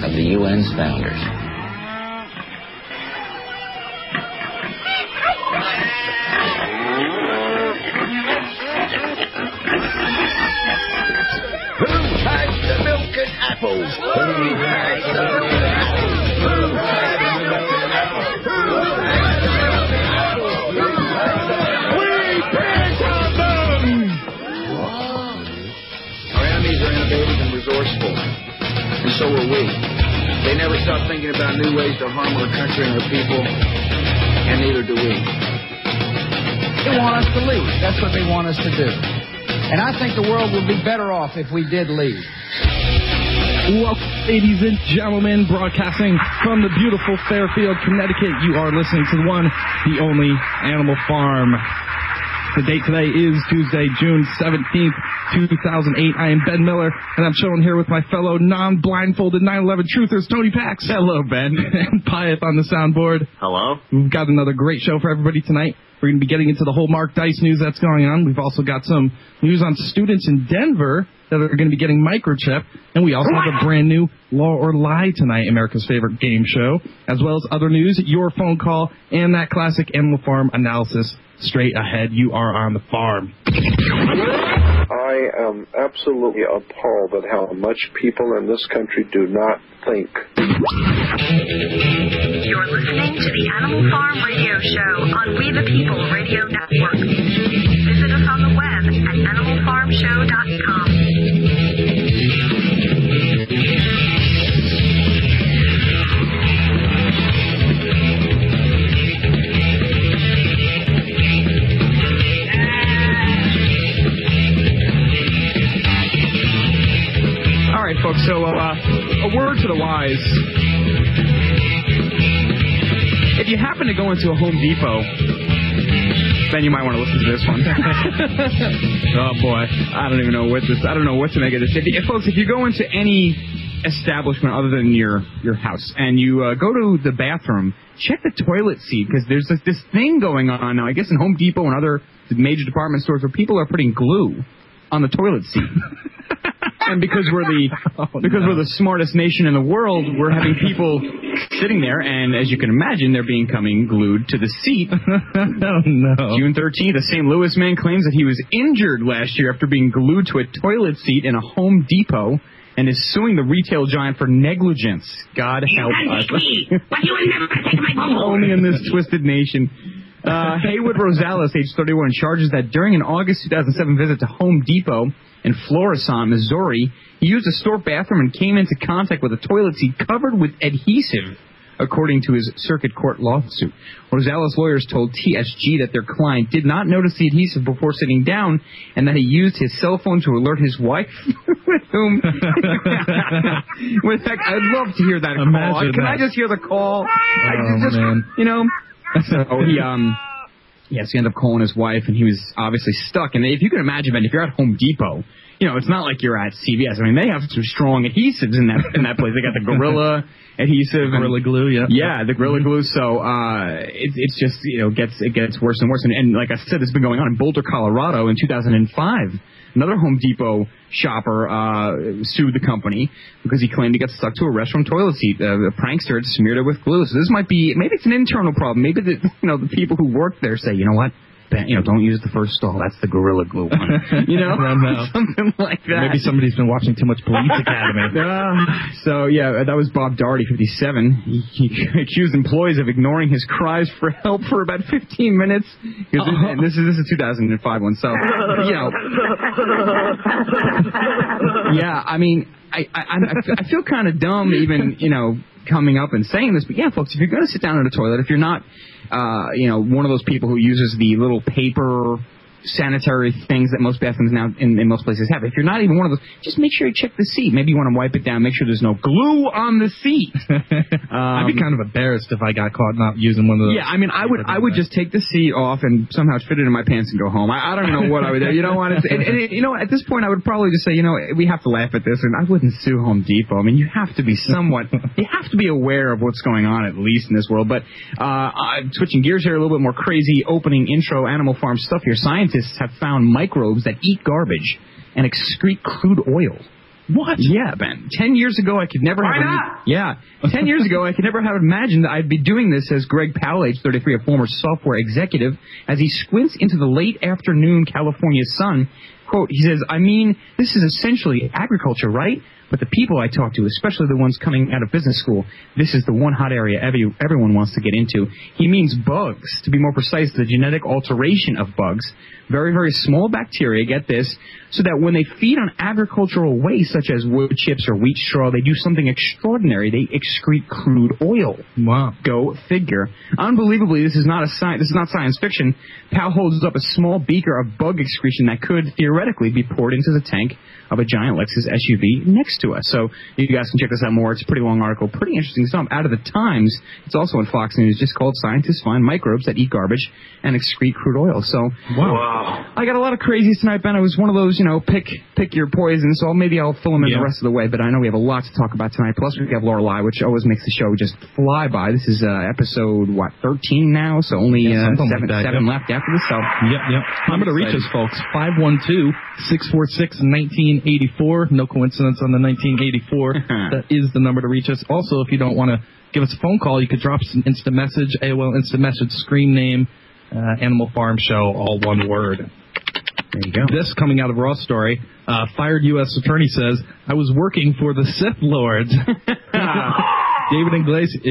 of the UN's founders. Who had the milk and apples? Who had the milk and apples? Who had the milk and apples? Who had the milk and apples? Who had the milk and apples? We planted them! Our enemies are innovative and resourceful, and so are we. They never stop thinking about new ways to harm our country and our people, and neither do we. They want us to leave. That's what they want us to do. And I think the world would be better off if we did leave. Welcome, ladies and gentlemen, broadcasting from the beautiful Fairfield, Connecticut. You are listening to the one, the only Animal Farm. The date today is Tuesday, June 17th, 2008. I am Ben Miller, and I'm chilling here with my fellow non-blindfolded 9/11 truthers, Tony Pax. Hello, Ben. And Pyeth on the soundboard. Hello. We've got another great show for everybody tonight. We're going to be getting into the whole Mark Dice news that's going on. We've also got some news on students in Denver that are going to be getting microchipped. And we also have a brand new Law or Lie tonight, America's favorite game show, as well as other news, your phone call, and that classic Animal Farm analysis. Straight ahead, you are on the farm. I am absolutely appalled at how much people in this country do not think. You're listening to the Animal Farm Radio Show on We the People Radio Network. Visit us on the web at animalfarmshow.com. Alright, folks, so a word to the wise. If you happen to go into a Home Depot, then you might want to listen to this one. Oh, boy. I don't know what to make of this. Folks, if you go into any establishment other than your house and you go to the bathroom, check the toilet seat, because there's this thing going on now, I guess in Home Depot and other major department stores, where people are putting glue on the toilet seat. And because we're the smartest nation in the world, we're having people sitting there, and as you can imagine, they're becoming glued to the seat. Oh, no. June 13th, a St. Louis man claims that he was injured last year after being glued to a toilet seat in a Home Depot, and is suing the retail giant for negligence. God help us. Only in this twisted nation. Haywood Rosales, age 31, charges that during an August 2007 visit to Home Depot in Florissant, Missouri, he used a store bathroom and came into contact with a toilet seat covered with adhesive, according to his circuit court lawsuit. Rosales' lawyers told TSG that their client did not notice the adhesive before sitting down, and that he used his cell phone to alert his wife, I'd love to hear that call. Can I just hear the call? So he ended up calling his wife, and he was obviously stuck. And if you can imagine, Ben, if you're at Home Depot, it's not like you're at CVS. I mean, they have some strong adhesives in that place. They got the Gorilla adhesive, glue, yeah. Yeah, the Gorilla glue. So it's just gets worse and worse. And like I said, it's been going on in Boulder, Colorado, in 2005. Another Home Depot shopper sued the company because he claimed he got stuck to a restroom toilet seat. The prankster had smeared it with glue. So this might be, maybe it's an internal problem. Maybe the people who work there say, you know what, Ben, don't use the first stall. That's the Gorilla Glue one. Something like that. Maybe somebody's been watching too much Police Academy. That was Bob Darty, 57. He accused employees of ignoring his cries for help for about 15 minutes. And this is 2005 one. So, yeah, I mean, I feel kind of dumb even, coming up and saying this, but yeah, folks, if you're going to sit down in a toilet, if you're not, one of those people who uses the little paper sanitary things that most bathrooms now in most places have. If you're not even one of those, just make sure you check the seat. Maybe you want to wipe it down, make sure there's no glue on the seat. I'd be kind of embarrassed if I got caught not using one of those. Yeah, I mean, I would just take the seat off and somehow fit it in my pants and go home. I don't know what I would do. You know what? At this point, I would probably just say, we have to laugh at this, and I wouldn't sue Home Depot. I mean, you have to be aware of what's going on, at least in this world. But I'm switching gears here, a little bit more crazy opening intro Animal Farm stuff here. Scientists have found microbes that eat garbage and excrete crude oil. What? Yeah, Ben. 10 years ago, I could never have... Why not? Yeah. 10 years ago, I could never have imagined that I'd be doing this, says Greg Powell, age 33, a former software executive, as he squints into the late afternoon California sun. Quote, he says, I mean, this is essentially agriculture, right? But the people I talk to, especially the ones coming out of business school, this is the one hot area everyone wants to get into. He means bugs. To be more precise, the genetic alteration of bugs. Very, very small bacteria, get this, so that when they feed on agricultural waste, such as wood chips or wheat straw, they do something extraordinary. They excrete crude oil. Wow. Go figure. Unbelievably, this is not science fiction. Powell holds up a small beaker of bug excretion that could theoretically be poured into the tank of a giant Lexus SUV next to us. So you guys can check this out more. It's a pretty long article, pretty interesting stuff. Out of the Times, it's also in Fox News, just called Scientists Find Microbes That Eat Garbage and Excrete Crude Oil. So, wow. I got a lot of crazies tonight, Ben. I was one of those, pick your poison, so maybe I'll fill them in the rest of the way, but I know we have a lot to talk about tonight. Plus, we have Lorelei, which always makes the show just fly by. This is episode, 13 now, so only seven left after this. So, yep. I'm going to reach us, folks. 512-646-1984. No coincidence on the 1984. That is the number to reach us. Also, if you don't want to give us a phone call, you could drop us an instant message, AOL instant message, screen name, Animal Farm Show, all one word. There you go. This coming out of Raw Story, fired U.S. attorney says, I was working for the Sith Lords. David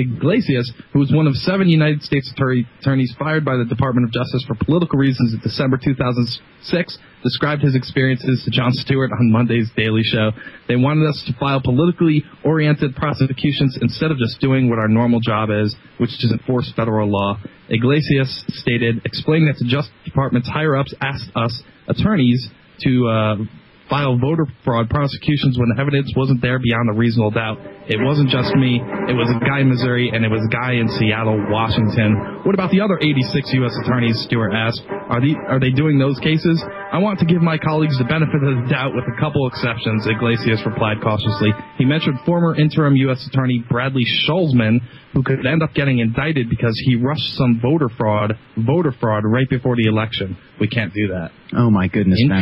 Iglesias, who was one of 7 United States attorneys fired by the Department of Justice for political reasons in December 2006, described his experiences to Jon Stewart on Monday's Daily Show. They wanted us to file politically oriented prosecutions instead of just doing what our normal job is, which is enforce federal law. Iglesias stated, explaining that the Justice Department's higher-ups asked us, attorneys, to file voter fraud prosecutions when the evidence wasn't there beyond a reasonable doubt. It wasn't just me. It was a guy in Missouri, and it was a guy in Seattle, Washington. What about the other 86 U.S. attorneys, Stewart asked? Are they doing those cases? I want to give my colleagues the benefit of the doubt with a couple exceptions, Iglesias replied cautiously. He mentioned former interim U.S. attorney Bradley Schulzman, who could end up getting indicted because he rushed some voter fraud right before the election. We can't do that. Oh, my goodness, man.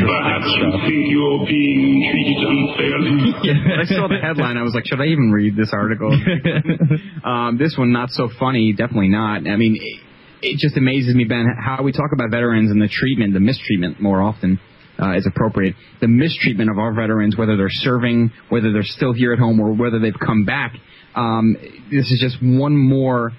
You're being treated unfairly. I saw the headline. I was like, should I even read this article? This one, not so funny. Definitely not. I mean, it just amazes me, Ben, how we talk about veterans and the treatment, the mistreatment more often is appropriate. The mistreatment of our veterans, whether they're serving, whether they're still here at home, or whether they've come back. This is just one more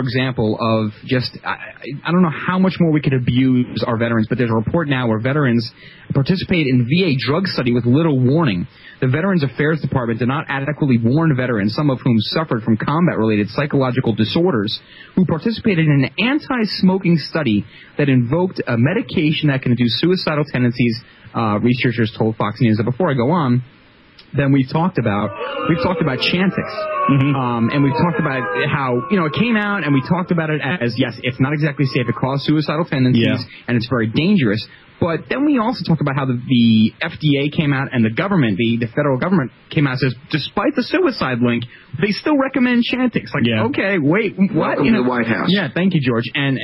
example of just, I don't know how much more we could abuse our veterans, but there's a report now where veterans participate in VA drug study with little warning. The Veterans Affairs Department did not adequately warn veterans, some of whom suffered from combat-related psychological disorders, who participated in an anti-smoking study that invoked a medication that can induce suicidal tendencies, researchers told Fox News. But before I go on, then we've talked about Chantix, and we've talked about how, it came out, and we talked about it as, yes, it's not exactly safe, it causes suicidal tendencies, and it's very dangerous. But then we also talked about how the FDA came out and the government, the federal government came out and says, despite the suicide link, they still recommend Chantix. Like, okay, wait, what? Welcome to the White House. Yeah, thank you, George. And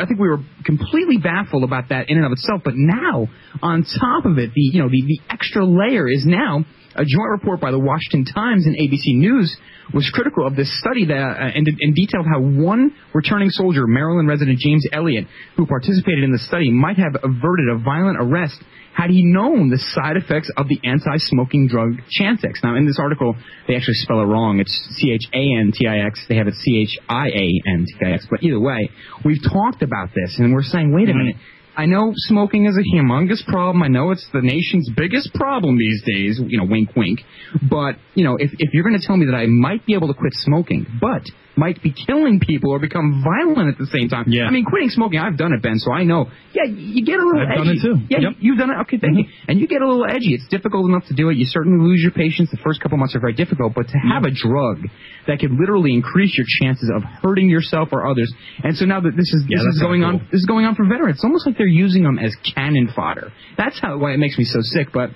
I think we were completely baffled about that in and of itself. But now, on top of it, the extra layer is now a joint report by the Washington Times and ABC News was critical of this study that and detailed how one returning soldier, Maryland resident James Elliott, who participated in the study, might have averted a violent arrest had he known the side effects of the anti-smoking drug Chantix. Now, in this article, they actually spell it wrong. It's Chantix. They have it Chiantix. But either way, we've talked about this, and we're saying, wait a minute. I know smoking is a humongous problem. I know it's the nation's biggest problem these days, you know, wink, wink. But, you know, if you're going to tell me that I might be able to quit smoking, but might be killing people or become violent at the same time. Yeah. I mean, quitting smoking, I've done it, Ben, so I know. Yeah, you get a little edgy. I've done it, too. Yeah, yep. You've done it? Okay, thank you. And you get a little edgy. It's difficult enough to do it. You certainly lose your patience. The first couple months are very difficult, but to have a drug that could literally increase your chances of hurting yourself or others, and so now that this is going on for veterans, it's almost like they're using them as cannon fodder. That's why it makes me so sick, but...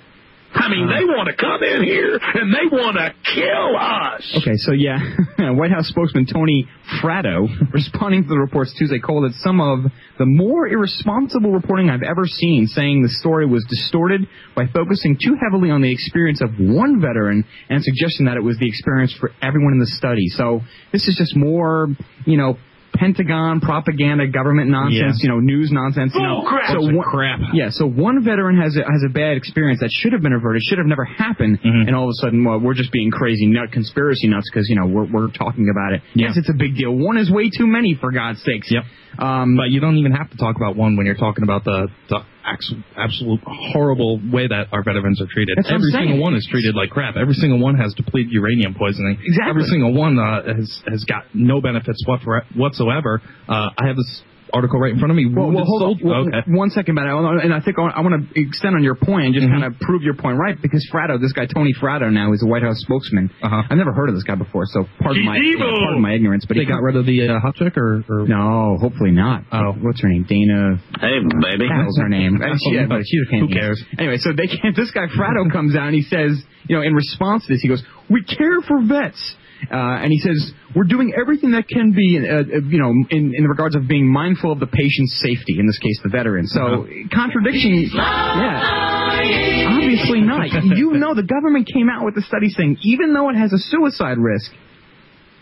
I mean, they want to come in here, and they want to kill us. Okay, so, yeah, White House spokesman Tony Fratto, responding to the reports Tuesday, called it some of the more irresponsible reporting I've ever seen, saying the story was distorted by focusing too heavily on the experience of one veteran and suggesting that it was the experience for everyone in the study. So this is just more, you know, Pentagon propaganda, government nonsense, you know, news nonsense. Oh, crap. So one veteran has a bad experience that should have been averted, should have never happened, and all of a sudden, well, we're just being crazy conspiracy nuts because, you know, we're talking about it. Yeah. Yes, it's a big deal. One is way too many, for God's sakes. Yep. But you don't even have to talk about one when you're talking about the absolute horrible way that our veterans are treated. That's every single one is treated like crap. Every single one has depleted uranium poisoning. Exactly. Every single one has got no benefits whatsoever. I have this article right in front of me. Well hold on. Okay. 1 second, Matt. And I think I want to extend on your point and just kind of prove your point right, because Fratto, this guy Tony Fratto now, is a White House spokesman. I've never heard of this guy before, so pardon my ignorance. But they got rid of the hot chick, or no, hopefully not. Oh, what's her name? Dana. Hey, baby. That was her name. Who cares? Anyway, so they can't. This guy Fratto comes out and he says, you know, in response to this, he goes, "We care for vets." And he says, we're doing everything that can be, you know, in regards of being mindful of the patient's safety, in this case, the veteran. So contradiction, obviously not. You know, the government came out with the study saying, even though it has a suicide risk,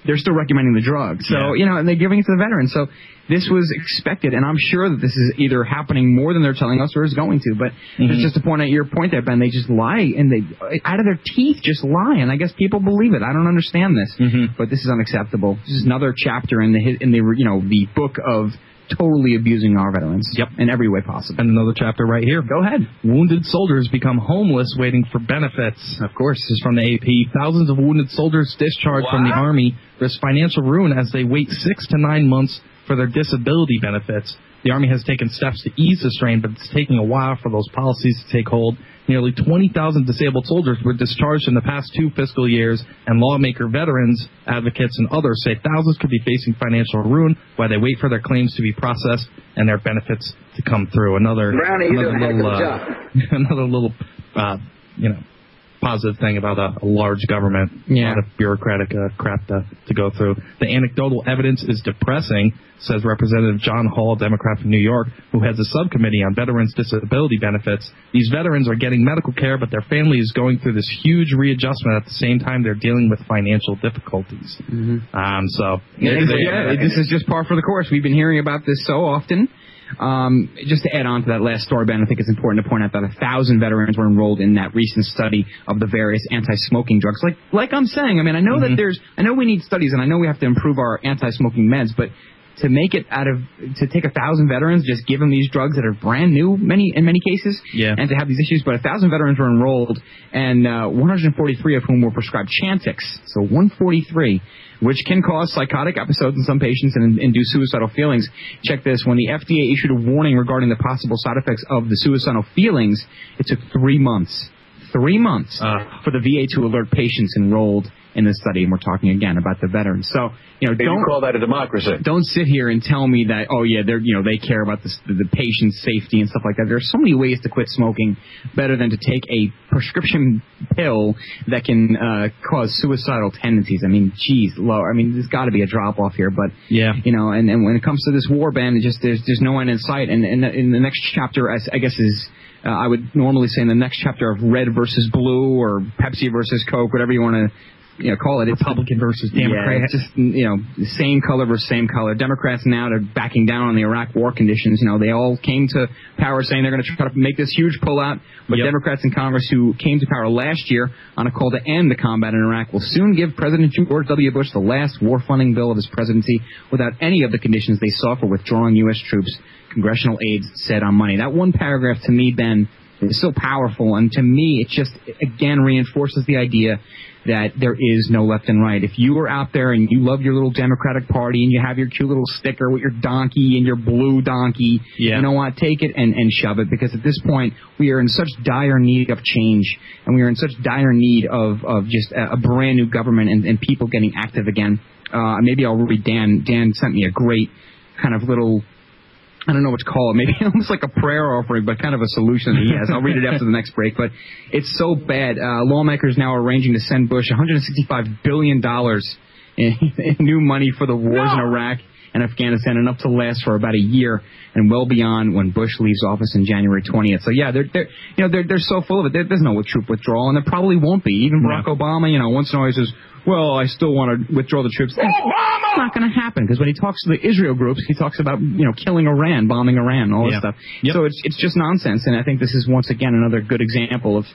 they're still recommending the drug. So, you know, and they're giving it to the veterans. So this was expected, and I'm sure that this is either happening more than they're telling us or is going to. But it's just to point out your point there, Ben. They just lie, and they, out of their teeth, just lie. And I guess people believe it. I don't understand this, but this is unacceptable. This is another chapter in the you know, the book of totally abusing our veterans in every way possible. And another chapter right here. Go ahead. Wounded soldiers become homeless waiting for benefits. Of course, this is from the AP. Thousands of wounded soldiers discharged from the Army risk financial ruin as they wait 6 to 9 months for their disability benefits. The Army has taken steps to ease the strain, but it's taking a while for those policies to take hold. Nearly 20,000 disabled soldiers were discharged in the past 2 fiscal years, and lawmaker veterans, advocates, and others say thousands could be facing financial ruin while they wait for their claims to be processed and their benefits to come through. Another little you know, positive thing about a large government, a lot of bureaucratic crap to go through. The anecdotal evidence is depressing, says Representative John Hall, Democrat from New York, who has a subcommittee on veterans' disability benefits. These veterans are getting medical care, but their family is going through this huge readjustment at the same time they're dealing with financial difficulties. This is just par for the course. We've been hearing about this so often. Just to add on to that last story, Ben, I think it's important to point out that 1,000 veterans were enrolled in that recent study of the various anti-smoking drugs. Like I'm saying, I mean, I know that I know we need studies, and I know we have to improve our anti-smoking meds, but to make it to take 1,000 veterans, just give them these drugs that are brand new, in many cases, and to have these issues. But 1,000 veterans were enrolled, and 143 of whom were prescribed Chantix, so 143, which can cause psychotic episodes in some patients and induce suicidal feelings. Check this. When the FDA issued a warning regarding the possible side effects of the suicidal feelings, it took 3 months. 3 months for the VA to alert patients enrolled in this study, and we're talking again about the veterans. So, you know, don't call that a democracy. Don't sit here and tell me that they care about the patient's safety and stuff like that. There are so many ways to quit smoking better than to take a prescription pill that can cause suicidal tendencies. I mean, geez, I mean, there's got to be a drop off here, but you know, and when it comes to this war ban, there's no end in sight. And in the next chapter, I guess is. I would normally say in the next chapter of Red versus Blue or Pepsi versus Coke, whatever you want to you know, call it Republican versus Democrat. Yeah, it's just, you know, same color versus same color. Democrats now, they're backing down on the Iraq war conditions. You know, they all came to power saying they're going to try to make this huge pullout. But yep. Democrats in Congress who came to power last year on a call to end the combat in Iraq will soon give President George W. Bush the last war funding bill of his presidency without any of the conditions they sought for withdrawing U.S. troops, congressional aides said on Monday. That one paragraph to me, Ben, is so powerful, and to me it just, again, reinforces the idea that there is no left and right. If you are out there and you love your little Democratic Party and you have your cute little sticker with your donkey and your blue donkey, yeah. You know what, take it and shove it, because at this point we are in such dire need of change, and we are in such dire need of just a brand new government and people getting active again. Maybe I'll read Dan. Dan sent me a great kind of little, I don't know what to call it, maybe almost like a prayer offering, but kind of a solution he has. I'll read it after the next break, but it's so bad. Lawmakers now are arranging to send Bush $165 billion in new money for the wars in Iraq and Afghanistan, enough to last for about a year and well beyond when Bush leaves office in January 20th. So yeah, they're so full of it. There's no troop withdrawal, and there probably won't be. Even Barack Obama, you know, once in a while he says, "Well, I still want to withdraw the troops." That's not going to happen, because when he talks to the Israel groups, he talks about, you know, killing Iran, bombing Iran, all this stuff. Yep. So it's just nonsense, and I think this is once again another good example of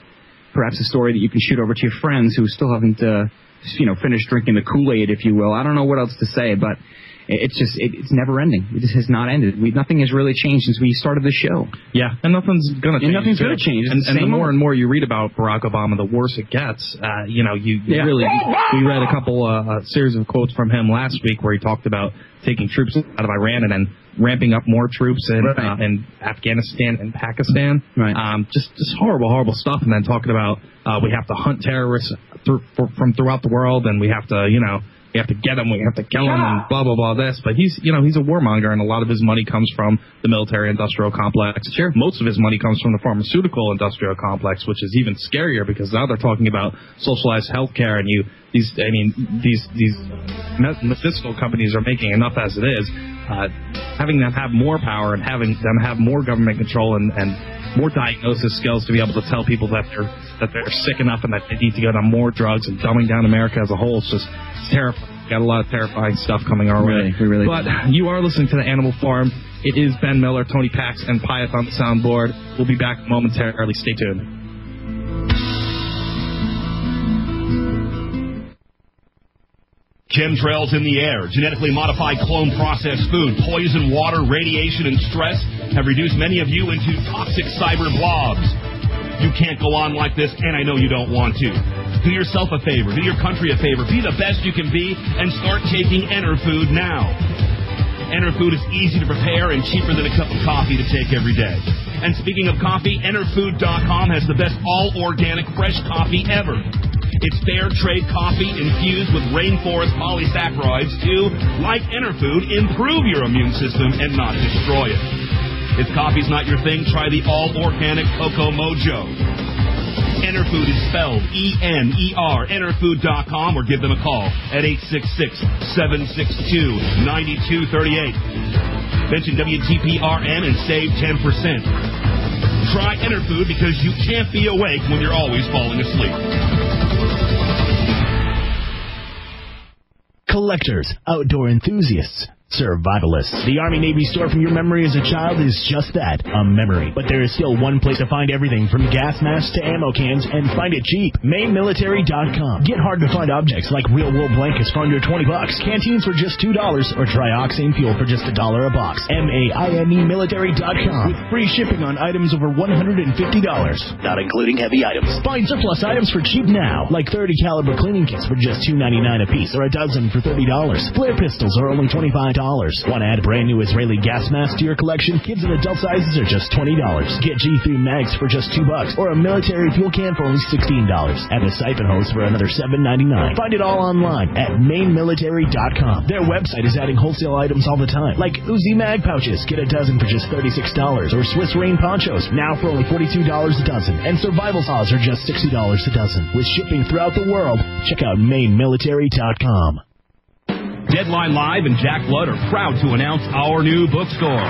perhaps a story that you can shoot over to your friends who still haven't finished drinking the Kool-Aid, if you will. I don't know what else to say, but it's just, it's never ending. It just has not ended. Nothing has really changed since we started the show. Yeah, and nothing's going to change. And the more and more you read about Barack Obama, the worse it gets. We read a couple series of quotes from him last week where he talked about taking troops out of Iran and then ramping up more troops in Afghanistan and Pakistan. Right. Just horrible stuff. And then talking about we have to hunt terrorists from throughout the world, and we have to, we have to get him, we have to kill him, and blah, blah, blah, this. But he's a warmonger, and a lot of his money comes from the military-industrial complex. Sure. Most of his money comes from the pharmaceutical-industrial complex, which is even scarier, because now they're talking about socialized health care, and these medicinal companies are making enough as it is. Having them have more power and having them have more government control and more diagnosis skills to be able to tell people that they're sick enough and that they need to get on more drugs, and dumbing down America as a whole is just terrifying. Got a lot of terrifying stuff coming our way. Really but do. You are listening to The Animal Farm. It is Ben Miller, Tony Pax, and Pyeth on the soundboard. We'll be back momentarily. Stay tuned. Chemtrails in the air, genetically modified clone processed food, poison water, radiation, and stress have reduced many of you into toxic cyber blobs. You can't go on like this, and I know you don't want to. Do yourself a favor, do your country a favor, be the best you can be, and start taking Enterfood now. Enterfood is easy to prepare and cheaper than a cup of coffee to take every day. And speaking of coffee, Enterfood.com has the best all-organic fresh coffee ever. It's fair trade coffee infused with rainforest polysaccharides to, like Enterfood, improve your immune system and not destroy it. If coffee's not your thing, try the all-organic Cocoa Mojo. Enterfood is spelled E-N-E-R, Enterfood.com, or give them a call at 866-762-9238. Mention WTPRN and save 10%. Try Enterfood, because you can't be awake when you're always falling asleep. Collectors, outdoor enthusiasts, survivalists. The Army Navy store from your memory as a child is just that, a memory. But there is still one place to find everything from gas masks to ammo cans, and find it cheap. MainMilitary.com. Get hard to find objects like real wool blankets for under $20, canteens for just $2, or trioxane fuel for just $1 a box. MainMilitary.com. With free shipping on items over $150, not including heavy items. Find surplus items for cheap now, like 30 caliber cleaning kits for just $2.99 a piece, or a dozen for $30. Flare pistols are only $25. Want to add brand new Israeli gas masks to your collection? Kids and adult sizes are just $20. Get G3 mags for just $2, or a military fuel can for only $16, and a siphon hose for another $7.99. Find it all online at mainmilitary.com. Their website is adding wholesale items all the time, like Uzi mag pouches. Get a dozen for just $36, or Swiss rain ponchos now for only $42 a dozen, and survival saws are just $60 a dozen. With shipping throughout the world, check out mainmilitary.com. Deadline Live and Jack Blood are proud to announce our new bookstore.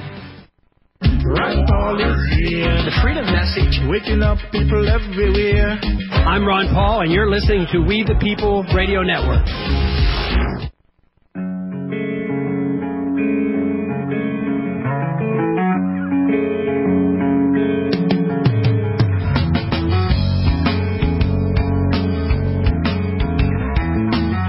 Ron Paul is here, the freedom message, waking up people everywhere. I'm Ron Paul, and you're listening to We the People Radio Network.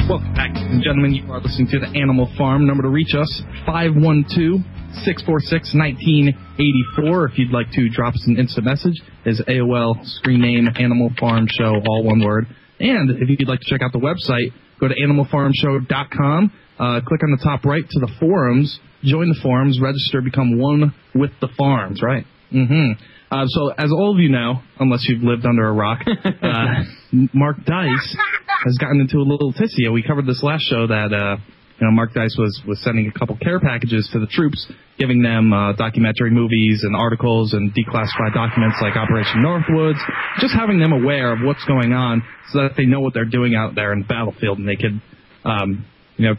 Welcome back, ladies and gentlemen. You are listening to The Animal Farm. Number to reach us, 512-646-1984. If you'd like to drop us an instant message, is AOL screen name Animal Farm Show, all one word. And if you'd like to check out the website, go to animalfarmshow.com, click on the top right to the forums, join the forums, register, become one with the farms, right? Mm-hmm. So as all of you know, unless you've lived under a rock, Mark Dice has gotten into a little tizzy. We covered this last show that Mark Dice was sending a couple care packages to the troops, giving them documentary movies and articles and declassified documents like Operation Northwoods, just having them aware of what's going on so that they know what they're doing out there in the battlefield and they can,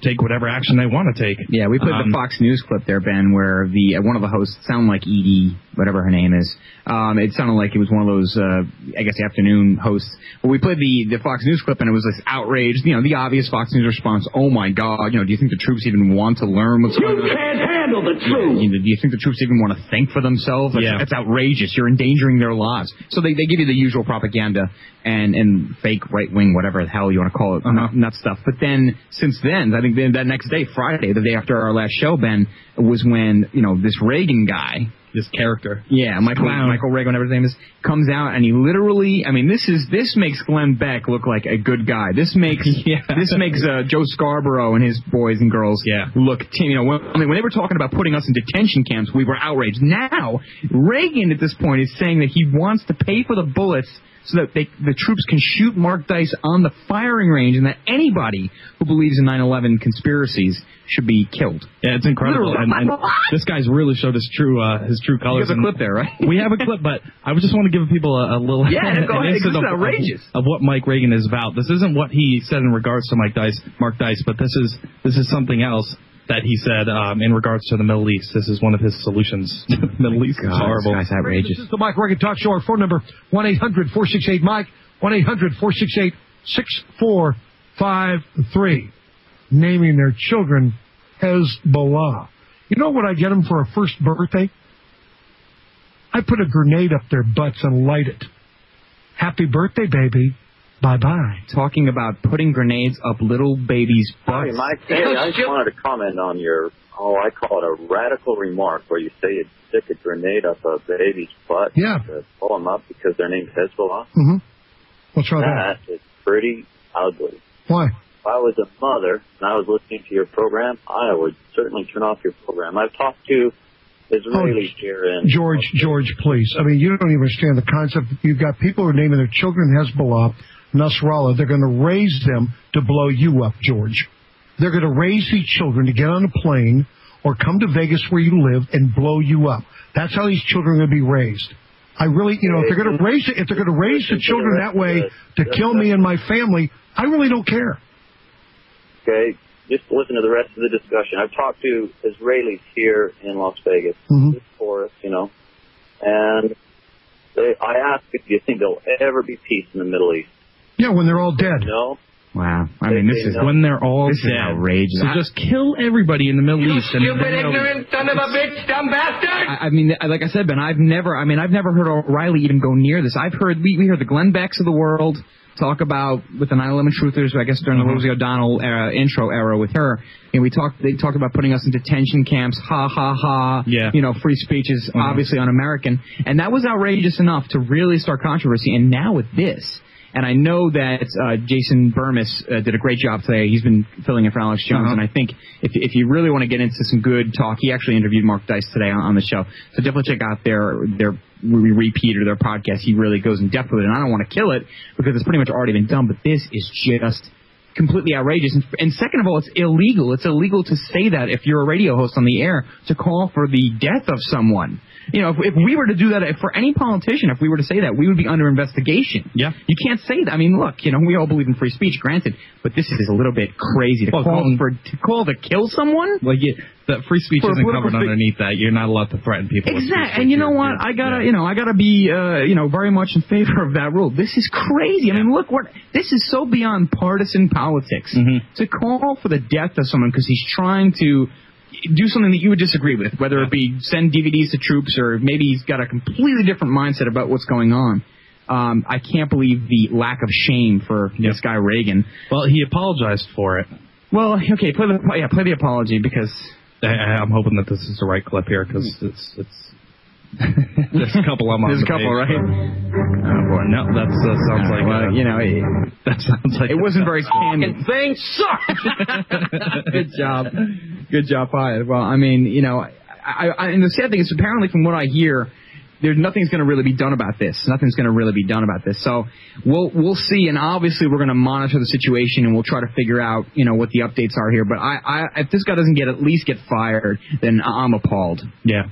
take whatever action they want to take. Yeah, we put the Fox News clip there, Ben, where one of the hosts sounded like Edie, whatever her name is. It sounded like it was one of those, afternoon hosts. But we played the Fox News clip, and it was this outrage, the obvious Fox News response. Oh, my God, do you think the troops even want to learn what's going on? You can't handle the truth. Do you think the troops even want to think for themselves? That's, that's outrageous. You're endangering their lives. So they give you the usual propaganda and fake right-wing, whatever the hell you want to call it, nut stuff. But then, since then, I think that next day, Friday, the day after our last show, Ben, was when, this Reagan guy, this character. Yeah, Michael Reagan, whatever his name is, comes out and he literally, this makes Glenn Beck look like a good guy. This makes Joe Scarborough and his boys and girls look, when they were talking about putting us in detention camps, we were outraged. Now, Reagan at this point is saying that he wants to pay for the bullets so that the troops can shoot Mark Dice on the firing range and that anybody who believes in 9/11 conspiracies should be killed. Yeah, it's incredible. And this guy's really showed his true colors. We have a clip there, right? We have a clip, but I just want to give people a little... Yeah, go ahead. This is outrageous. Of what Mike Reagan is about. This isn't what he said in regards to Mark Dice, but this is something else that he said in regards to the Middle East. This is one of his solutions. Middle East is horrible. That's outrageous. This is the Mike Reagan Talk Show. Our phone number, 1-800-468-MIKE, 1-800-468-6453. Naming their children Hezbollah. You know what I get them for a first birthday? I put a grenade up their butts and light it. Happy birthday, baby. Bye-bye. Talking about putting grenades up little babies' butts. Hey, Mike, I just wanted to comment on your, I call it a radical remark, where you say you'd stick a grenade up a baby's butt to pull them up because their name's Hezbollah. Mm-hmm. We'll try that. That is pretty ugly. Why? If I was a mother and I was listening to your program, I would certainly turn off your program. I've talked to Israelis here in... George, please. You don't even understand the concept. You've got people who are naming their children Hezbollah, Nasrallah. They're going to raise them to blow you up, George. They're going to raise these children to get on a plane or come to Vegas where you live and blow you up. That's how these children are going to be raised. I really, if they're going to raise the children that way to kill me and my family, I really don't care. Okay, just listen to the rest of the discussion. I've talked to Israelis here in Las Vegas, for us, and I asked if you think there'll ever be peace in the Middle East. Yeah, when they're all dead. No, Wow. I mean, this is when they're all dead. Outrageous. So just kill everybody in the Middle East. You stupid, ignorant son of a bitch, dumb bastard! I mean, like I said, Ben, I've never heard O'Reilly even go near this. I've heard, we heard the Glenn Becks of the world talk about, with the 9/11 truthers, I guess during the Rosie O'Donnell intro era with her, and they talked about putting us in detention camps, ha, ha, ha, yeah. You know, free speech is obviously un-American. And that was outrageous enough to really start controversy, and now with this... And I know that Jason Bermas did a great job today. He's been filling in for Alex Jones, and I think if you really want to get into some good talk, he actually interviewed Mark Dice today on the show. So definitely check out their repeat or their podcast. He really goes in depth with it, and I don't want to kill it because it's pretty much already been done. But this is just completely outrageous. And second of all, it's illegal. It's illegal to say that if you're a radio host on the air to call for the death of someone. You know, if we were to do that, if for any politician, if we were to say that, we would be under investigation. Yeah. You can't say that. I mean, look, you know, we all believe in free speech, granted, but this is a little bit crazy to call to kill someone. Well, yeah, that free speech isn't covered underneath that. You're not allowed to threaten people. Exactly. And you know what? I gotta be, very much in favor of that rule. This is crazy. I mean, look, this is so beyond partisan politics to call for the death of someone because he's trying to do something that you would disagree with, whether it be send DVDs to troops or maybe he's got a completely different mindset about what's going on. I can't believe the lack of shame for this guy Reagan. Well, he apologized for it. Well, okay, play the apology because... I'm hoping that this is the right clip here because it's there's a couple I'm on. There's a couple, right? Oh, boy. No, that sounds like... Well, that sounds like... It wasn't very scammy. Thing sucked! Good job. Good job, Wyatt. Well, I mean, and the sad thing is apparently from what I hear, nothing's going to really be done about this. Nothing's going to really be done about this. So we'll see, and obviously we're going to monitor the situation, and we'll try to figure out, what the updates are here. But if this guy doesn't at least get fired, then I'm appalled. Yeah.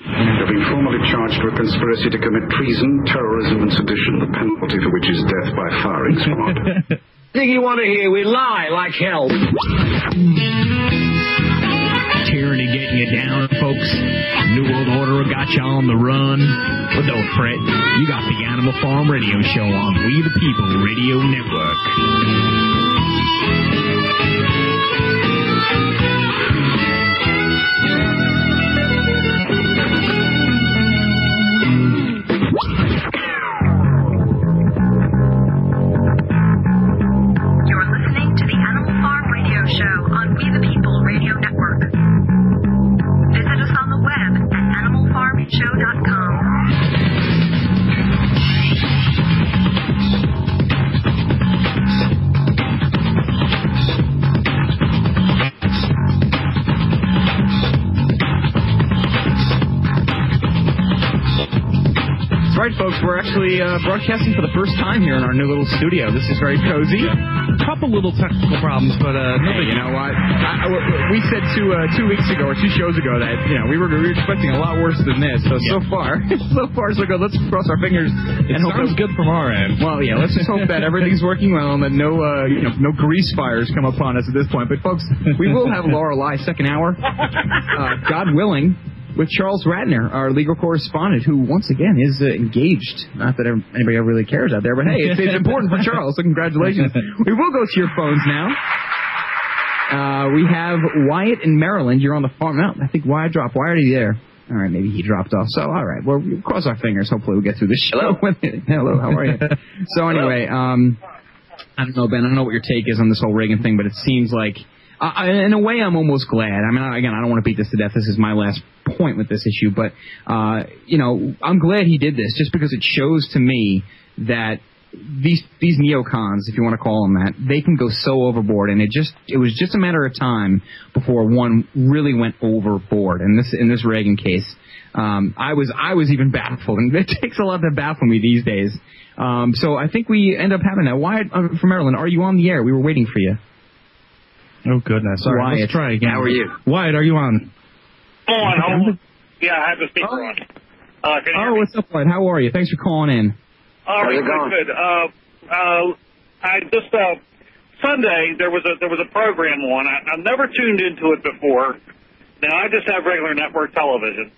They've been formally charged with conspiracy to commit treason, terrorism, and sedition, the penalty for which is death by firing squad. Think you want to hear? We lie like hell. Tyranny getting you down, folks. New World Order got you on the run. But don't fret, you got the Animal Farm Radio Show on We the People Radio Network. Folks, we're actually broadcasting for the first time here in our new little studio. This is very cozy. A couple little technical problems, but nothing. Hey, you know what? We said 2 weeks ago or 2 shows ago that we were expecting a lot worse than this. So far so good. Let's cross our fingers. And hope sounds good from our end. Well, yeah. Let's just hope that everything's working well and that no grease fires come upon us at this point. But folks, we will have Laura Lai second hour, God willing, with Charles Ratner, our legal correspondent, who once again is engaged. Not that anybody really cares out there, but hey, it's important for Charles, so congratulations. We will go to your phones now. We have Wyatt in Maryland. You're on the farm. No, I think Wyatt dropped. Why are you there? All right, maybe he dropped off. So, all right, well, cross our fingers. Hopefully we'll get through this show. Hello, how are you? So anyway, I don't know, Ben, I don't know what your take is on this whole Reagan thing, but it seems like, in a way, I'm almost glad. I mean, again, I don't want to beat this to death. This is my last point with this issue. But, I'm glad he did this just because it shows to me that these neocons, if you want to call them that, they can go so overboard. And it was just a matter of time before one really went overboard. And in this Reagan case, I was even baffled. And it takes a lot to baffle me these days. So I think we end up having that. Wyatt from Maryland, are you on the air? We were waiting for you. Oh, goodness. All right, let's try again. How are you? Wyatt, are you on? On. Yeah, I have the speaker on. What's up, Wyatt? How are you? Thanks for calling in. All right, good. Sunday, there was a program on. I've never tuned into it before. Now, I just have regular network television.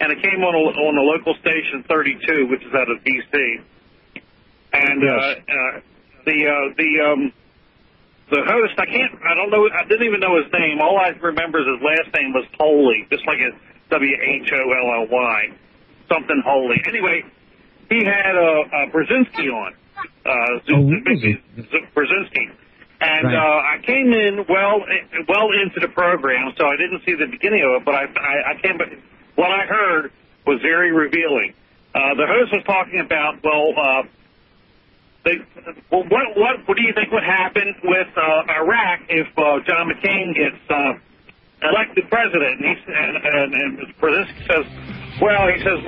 And it came on the local station 32, which is out of D.C. And the The host, I don't know, I didn't even know his name. All I remember is his last name was Holy, just like it's W-H-O-L-L-Y, something holy. Anyway, he had Brzezinski on, Brzezinski. And right. I came in well into the program, so I didn't see the beginning of it, but I came. But what I heard was very revealing. The host was talking about, what do you think would happen with Iraq if John McCain gets elected president? And Brzezinski says, well, he says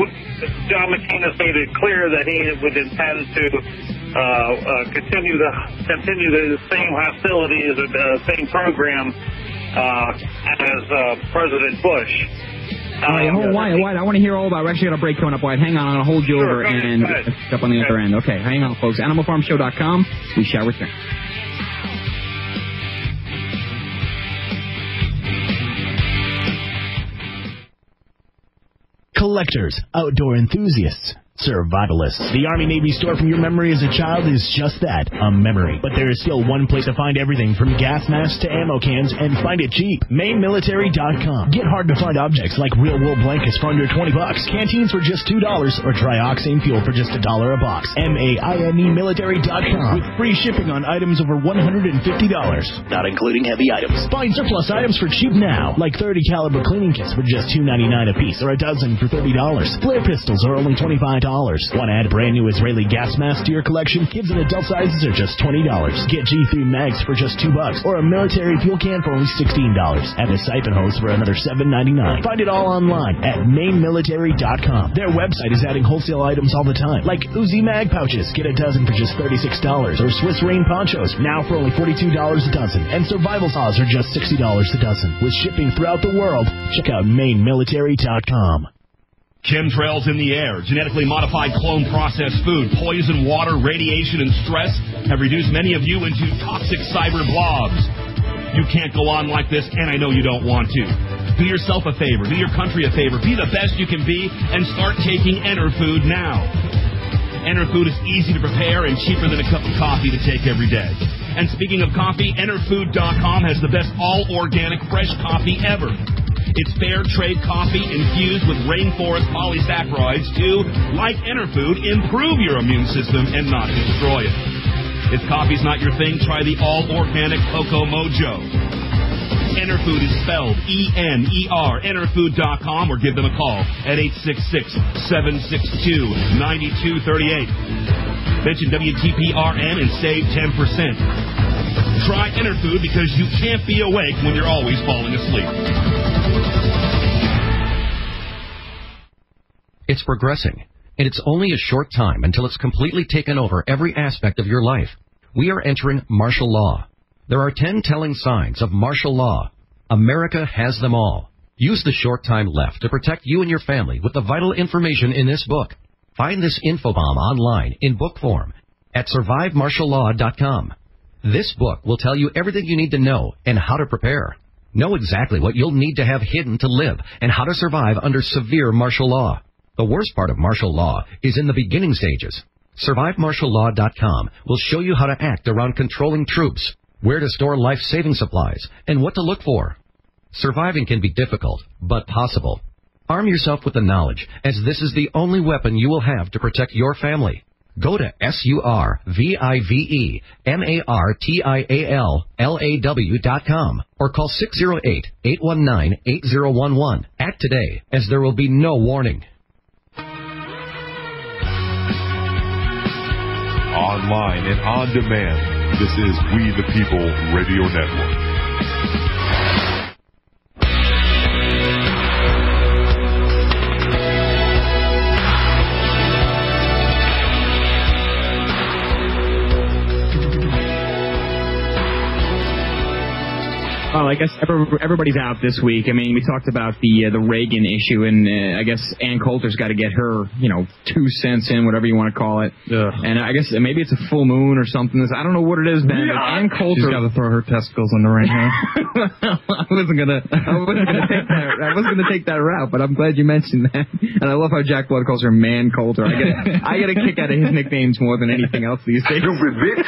John McCain has made it clear that he would intend to continue the same hostilities or the same program as President Bush. Wyatt, I want to hear all about it. We're actually got a break coming up, Wyatt. Hang on, I'll hold you over and up on the other end. Okay, hang on, folks. AnimalFarmShow.com. We shall return. Collectors, outdoor enthusiasts, survivalists. The Army Navy store from your memory as a child is just that, a memory. But there is still one place to find everything from gas masks to ammo cans, and find it cheap. MainMilitary.com. Get hard to find objects like real wool blankets for under $20, canteens for just $2, or trioxane fuel for just $1 a box. MAINEMilitary.com, with free shipping on items over $150, not including heavy items. Find surplus items for cheap now, like 30 caliber cleaning kits for just $2.99 a piece, or a dozen for $30. Flare pistols are only $25. Want to add a brand new Israeli gas mask to your collection? Kids in adult sizes are just $20. Get G3 mags for just $2, or a military fuel can for only $16. Add a siphon hose for another $7.99. Find it all online at mainmilitary.com. Their website is adding wholesale items all the time, like Uzi mag pouches. Get a dozen for just $36, or Swiss rain ponchos, now for only $42 a dozen, and survival saws are just $60 a dozen. With shipping throughout the world, check out mainmilitary.com. Chemtrails in the air, genetically modified clone processed food, poison, water, radiation, and stress have reduced many of you into toxic cyber blobs. You can't go on like this, and I know you don't want to. Do yourself a favor, do your country a favor, be the best you can be, and start taking Enterfood now. Enterfood is easy to prepare and cheaper than a cup of coffee to take every day. And speaking of coffee, Enterfood.com has the best all-organic fresh coffee ever. It's fair trade coffee infused with rainforest polysaccharides to, like Enterfood, improve your immune system and not destroy it. If coffee's not your thing, try the all-organic Coco Mojo. Enterfood is spelled E-N-E-R, Enterfood.com, or give them a call at 866-762-9238. Mention WTPRN and save 10%. Try Enterfood because you can't be awake when you're always falling asleep. It's progressing, and it's only a short time until it's completely taken over every aspect of your life. We are entering martial law. There are 10 telling signs of martial law. America has them all. Use the short time left to protect you and your family with the vital information in this book. Find this infobomb online in book form at survivemartiallaw.com. This book will tell you everything you need to know and how to prepare. Know exactly what you'll need to have hidden to live and how to survive under severe martial law. The worst part of martial law is in the beginning stages. SurviveMartialLaw.com will show you how to act around controlling troops, where to store life-saving supplies, and what to look for. Surviving can be difficult, but possible. Arm yourself with the knowledge, as this is the only weapon you will have to protect your family. Go to SurviveMartiallaw.com or call 608-819-8011. Act today, as there will be no warning. Online and on demand, this is We the People Radio Network. All right, I guess everybody's out this week. I mean, we talked about the Reagan issue, and I guess Ann Coulter's got to get her, 2 cents in, whatever you want to call it. Ugh. And I guess maybe it's a full moon or something. I don't know what it is, Ben. Yeah. Ann Coulter, she's got to throw her testicles in the ring. Well, I wasn't gonna take that route, but I'm glad you mentioned that. And I love how Jack Blood calls her Man Coulter. I get a kick out of his nicknames more than anything else these days. Stupid bitch.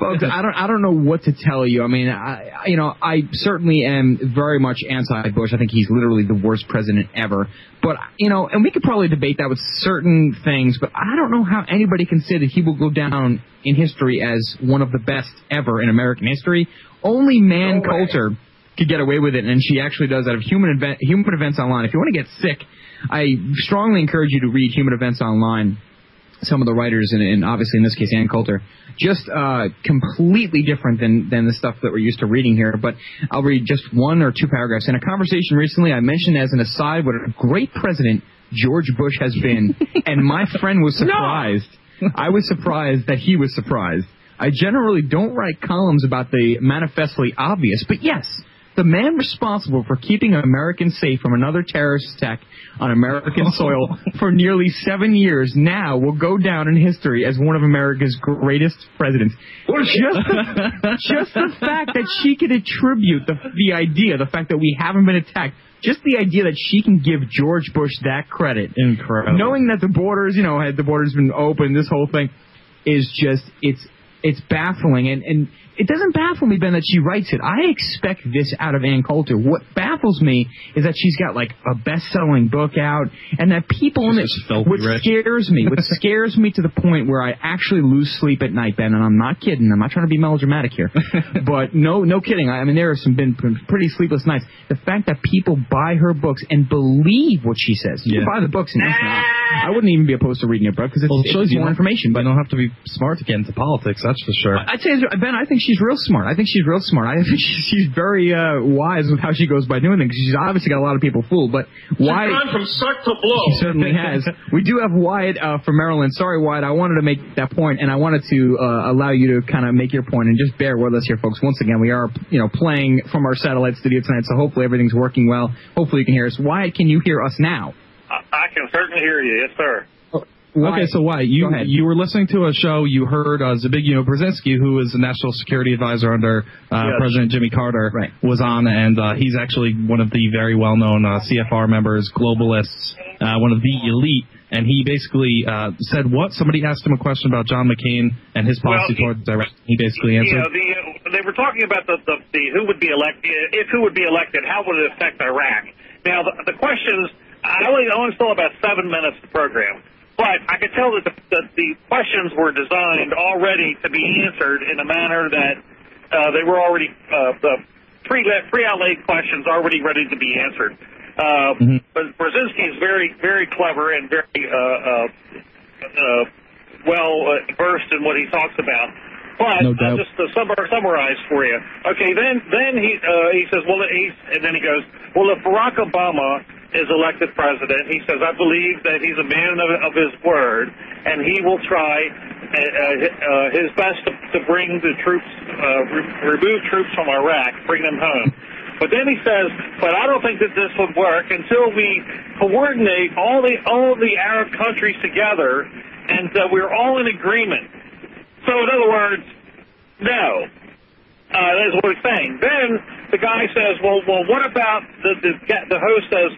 Folks, I don't know what to tell you. I mean, I certainly am very much anti-Bush. I think he's literally the worst president ever. But, and we could probably debate that with certain things, but I don't know how anybody can say that he will go down in history as one of the best ever in American history. Only Ann Coulter could get away with it, and she actually does out of Human Events Online. If you want to get sick, I strongly encourage you to read Human Events Online. Some of the writers, and obviously in this case Ann Coulter, just completely different than the stuff that we're used to reading here. But I'll read just one or two paragraphs. In a conversation recently, I mentioned as an aside what a great president George Bush has been, and my friend was surprised. No! I was surprised that he was surprised. I generally don't write columns about the manifestly obvious, but yes, the man responsible for keeping Americans safe from another terrorist attack on American soil for nearly 7 years now will go down in history as one of America's greatest presidents. Just the fact that she could attribute the fact that we haven't been attacked, just the idea that she can give George Bush that credit. Incredible. Knowing that the borders, had the borders been open, this whole thing is just, it's baffling, and it doesn't baffle me, Ben, that she writes it. I expect this out of Ann Coulter. What baffles me is that she's got, a best-selling book out, and that people in it, what scares me to the point where I actually lose sleep at night, Ben, and I'm not kidding. I'm not trying to be melodramatic here, but no kidding. I mean, there have been pretty sleepless nights. The fact that people buy her books and believe what she says. You buy the books and listen out. I wouldn't even be opposed to reading it, bro, because it shows you more information. But you don't have to be smart to get into politics, that's for sure. I'd say, Ben, I think she's real smart. I think she's very wise with how she goes by doing things. She's obviously got a lot of people fooled, but Wyatt... She's gone from suck to blow. She certainly has. We do have Wyatt from Maryland. Sorry, Wyatt, I wanted to make that point, and I wanted to allow you to kind of make your point, and just bear with us here, folks. Once again, we are playing from our satellite studio tonight, so hopefully everything's working well. Hopefully you can hear us. Wyatt, can you hear us now? I can certainly hear you, yes, sir. Okay, so Wyatt, you were listening to a show, you heard Zbigniew Brzezinski, who is the National Security Advisor under President Jimmy Carter, was on, and he's actually one of the very well-known CFR members, globalists, one of the elite, and he basically said what? Somebody asked him a question about John McCain and his policy towards Iraq. He basically answered. They were talking about the who would be elected, if who would be elected, how would it affect Iraq? Now, the questions... I only still have about 7 minutes of the program, but I could tell that the questions were designed already to be answered in a manner that they were already the pre-outlaid questions already ready to be answered. But Brzezinski is very, very clever and very well versed in what he talks about. But no doubt. I'll just summarize for you. Okay, then he says, well, and then he goes, well, if Barack Obama is elected president, he says, I believe that he's a man of his word, and he will try his best to bring the troops, remove troops from Iraq, bring them home. But then he says, but I don't think that this would work until we coordinate all the Arab countries together, and we're all in agreement. So in other words, no. That is what he's saying. Then the guy says, well, what about the host says?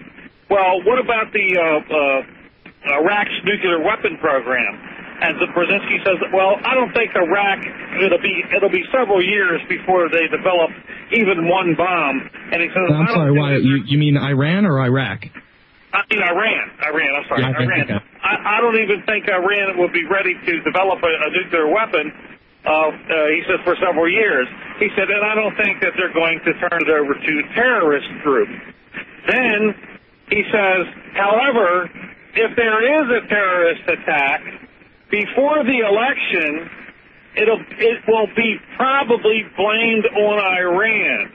Well, what about Iraq's nuclear weapon program? And Brzezinski says, well, I don't think Iraq, it'll be several years before they develop even one bomb. And he says, I'm sorry, Wyatt, you mean Iran or Iraq? I mean Iran, I'm sorry, yeah, Iran. Okay. I don't even think Iran would be ready to develop a nuclear weapon, he says, for several years. He said, and I don't think that they're going to turn it over to terrorist groups. Then... he says, however, if there is a terrorist attack before the election, it will be probably blamed on Iran.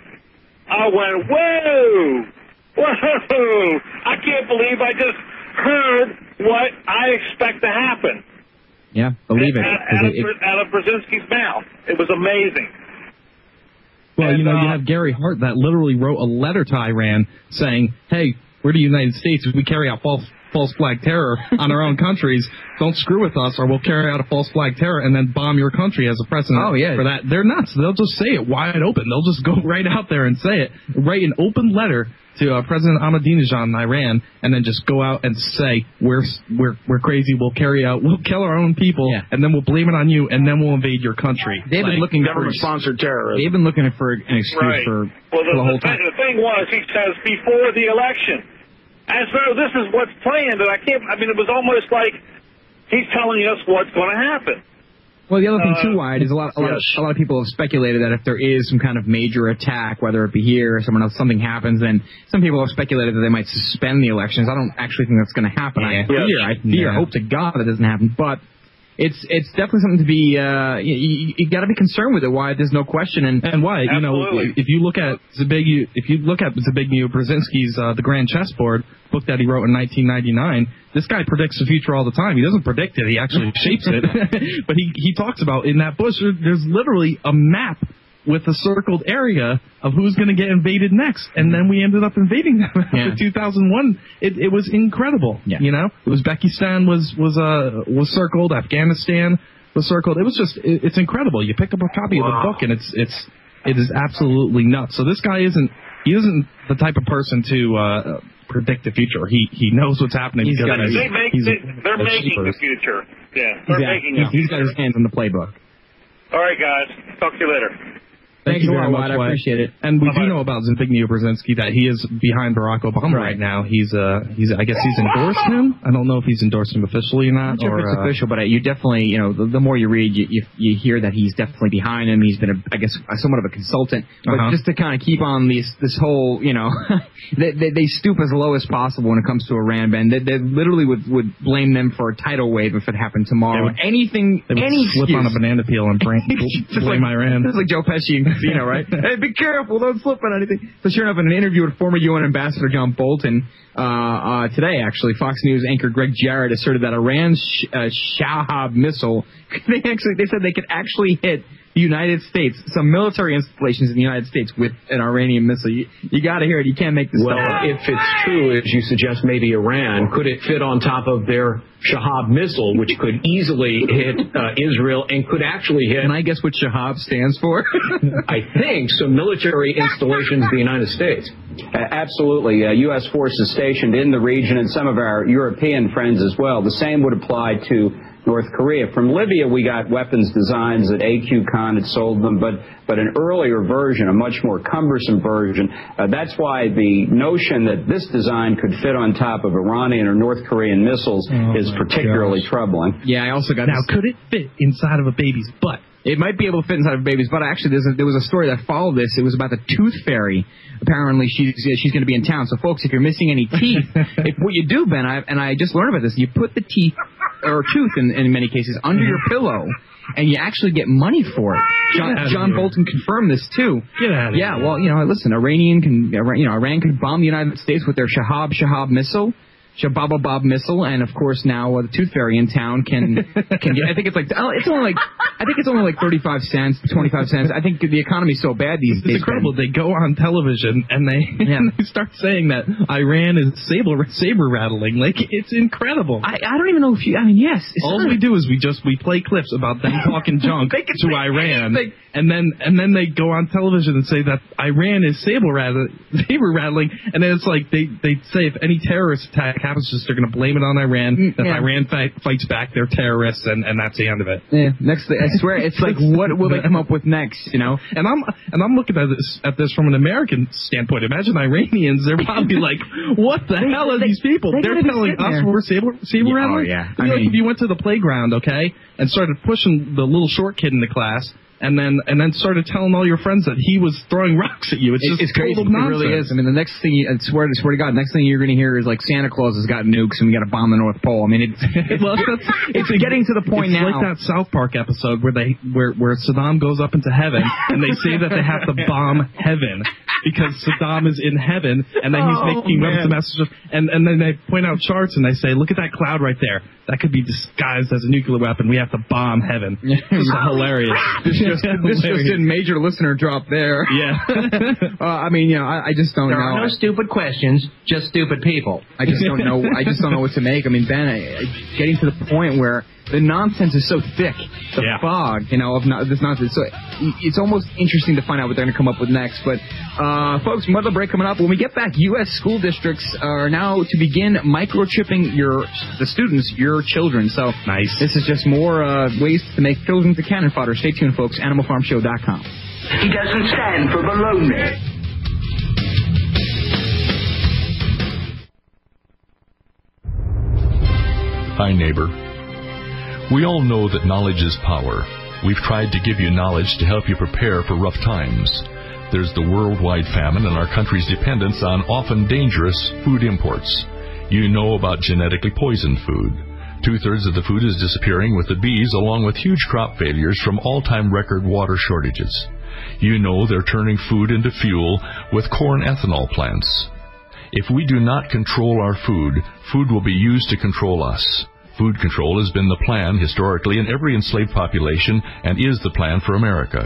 I went, whoa, I can't believe I just heard what I expect to happen. Yeah, believe it. Out of Brzezinski's mouth. It was amazing. Well, and, you have Gary Hart that literally wrote a letter to Iran saying, hey, we're the United States. We carry out false flag terror on our own countries. Don't screw with us or we'll carry out a false flag terror and then bomb your country as a precedent for that. They're nuts. They'll just say it wide open. They'll just go right out there and say it, write an open letter to President Ahmadinejad in Iran, and then just go out and say, we're crazy, we'll kill our own people, and then we'll blame it on you, and then we'll invade your country. They've been looking government-sponsored terrorism. They've been looking for an excuse for the whole time. The thing was, he says, before the election. And so this is what's planned, and it was almost like he's telling us what's going to happen. Well, the other thing too, Wyatt, is a lot of people have speculated that if there is some kind of major attack, whether it be here or someone else, something happens, then some people have speculated that they might suspend the elections. I don't actually think that's going to happen. I hope to God that doesn't happen, but it's definitely something to be you got to be concerned with it, Wyatt. There's no question, and Wyatt, if you look at Zbigniew Brzezinski's The Grand Chessboard book that he wrote in 1999. This guy predicts the future all the time. He doesn't predict it. He actually shapes it. But he talks about in that bush, there's literally a map with a circled area of who's going to get invaded next. And then we ended up invading them after 2001. It was incredible. Yeah. You know, Uzbekistan was circled. Afghanistan was circled. It was just, it's incredible. You pick up a copy of the book and it is absolutely nuts. So this guy isn't the type of person to predict the future. He knows what's happening. They're making the future. Yeah, he's got his hands on the playbook. All right, guys. Talk to you later. Thanks a lot. I appreciate it. And we do know about Zbigniew Brzezinski that he is behind Barack Obama right now. He's I guess he's endorsed him. I don't know if he's endorsed him officially or not. I'm not sure if it's official, but you definitely, the more you read, you hear that he's definitely behind him. He's been, somewhat of a consultant. But just to kind of keep on this whole, they stoop as low as possible when it comes to Iran, Ben. They literally would blame them for a tidal wave if it happened tomorrow. They would slip on a banana peel and blame Iran. That's like Joe Pesci. Right? Hey, be careful! Don't slip on anything. So sure enough, in an interview with former UN Ambassador John Bolton today, actually, Fox News anchor Greg Jarrett asserted that Iran's Shahab missile, they said they could actually hit the United States, some military installations in the United States with an Iranian missile. You got to hear it. You can't make this stuff up. If it's true, as you suggest, maybe Iran, could it fit on top of their Shahab missile, which could easily hit Israel and could actually hit... Can I guess what Shahab stands for? I think some military installations in the United States. Absolutely. U.S. forces stationed in the region and some of our European friends as well. The same would apply to North Korea. From Libya, we got weapons designs that AQCon had sold them, but an earlier version, a much more cumbersome version. That's why the notion that this design could fit on top of Iranian or North Korean missiles is particularly troubling. Yeah, I also got this. Now, could it fit inside of a baby's butt? It might be able to fit inside of babies, but actually there was a story that followed this. It was about the tooth fairy. Apparently she's going to be in town. So, folks, if you're missing any teeth, what you do, Ben, I just learned about this, you put the teeth, or tooth in many cases, under your pillow, and you actually get money for it. John Bolton confirmed this, too. Get out of here. Yeah, well, listen, Iran could bomb the United States with their Shahab missile. Shababa-Bob missile, and of course now the Tooth Fairy in town can get. I think it's only like 35 cents, 25 cents. I think the economy's so bad these days. It's incredible. They go on television and they start saying that Iran is saber rattling. Like, it's incredible. I don't even know if you. I mean, yes. All we do is we play clips about them talking junk to Iran, and then they go on television and say that Iran is saber rattling, and then it's like they say if any terrorist attack happens, they're going to blame it on Iran. If Iran fights back, they're terrorists, and that's the end of it. Yeah. Next thing, I swear, it's like, what will they come up with next? And I'm looking at this from an American standpoint. Imagine Iranians; they're probably like, "What the hell are these people? They're telling us we're saber rattling." Oh yeah. I mean, if you went to the playground, and started pushing the little short kid in the class. And then started telling all your friends that he was throwing rocks at you. It's crazy. Nonsense. It really is. I mean, the next thing, I swear to God, next thing you're going to hear is like Santa Claus has got nukes and we got to bomb the North Pole. I mean, it's getting to the point now. It's like that South Park episode where Saddam goes up into heaven and they say that they have to bomb heaven because Saddam is in heaven and then he's making weapons messages. And then they point out charts and they say, look at that cloud right there. That could be disguised as a nuclear weapon. We have to bomb heaven. It's hilarious. This just did major listener drop there. Yeah. I just don't know. There are no stupid questions, just stupid people. I just don't know what to make. I mean, Ben, getting to the point where the nonsense is so thick, the fog, of this nonsense. So it's almost interesting to find out what they're going to come up with next. But, folks, another break coming up. When we get back, U.S. school districts are now to begin microchipping the students, your children. So nice. This is just more ways to make children to cannon fodder. Stay tuned, folks. AnimalFarmShow.com. He doesn't stand for baloney. Hi, neighbor. We all know that knowledge is power. We've tried to give you knowledge to help you prepare for rough times. There's the worldwide famine and our country's dependence on often dangerous food imports. You know about genetically poisoned food. 2/3 of the food is disappearing with the bees, along with huge crop failures from all-time record water shortages. You know they're turning food into fuel with corn ethanol plants. If we do not control our food, food will be used to control us. Food control has been the plan historically in every enslaved population and is the plan for America.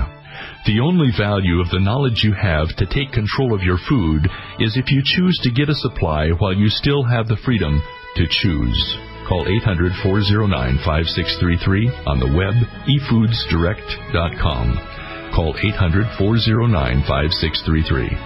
The only value of the knowledge you have to take control of your food is if you choose to get a supply while you still have the freedom to choose. Call 800-409-5633 on the web, efoodsdirect.com. Call 800-409-5633.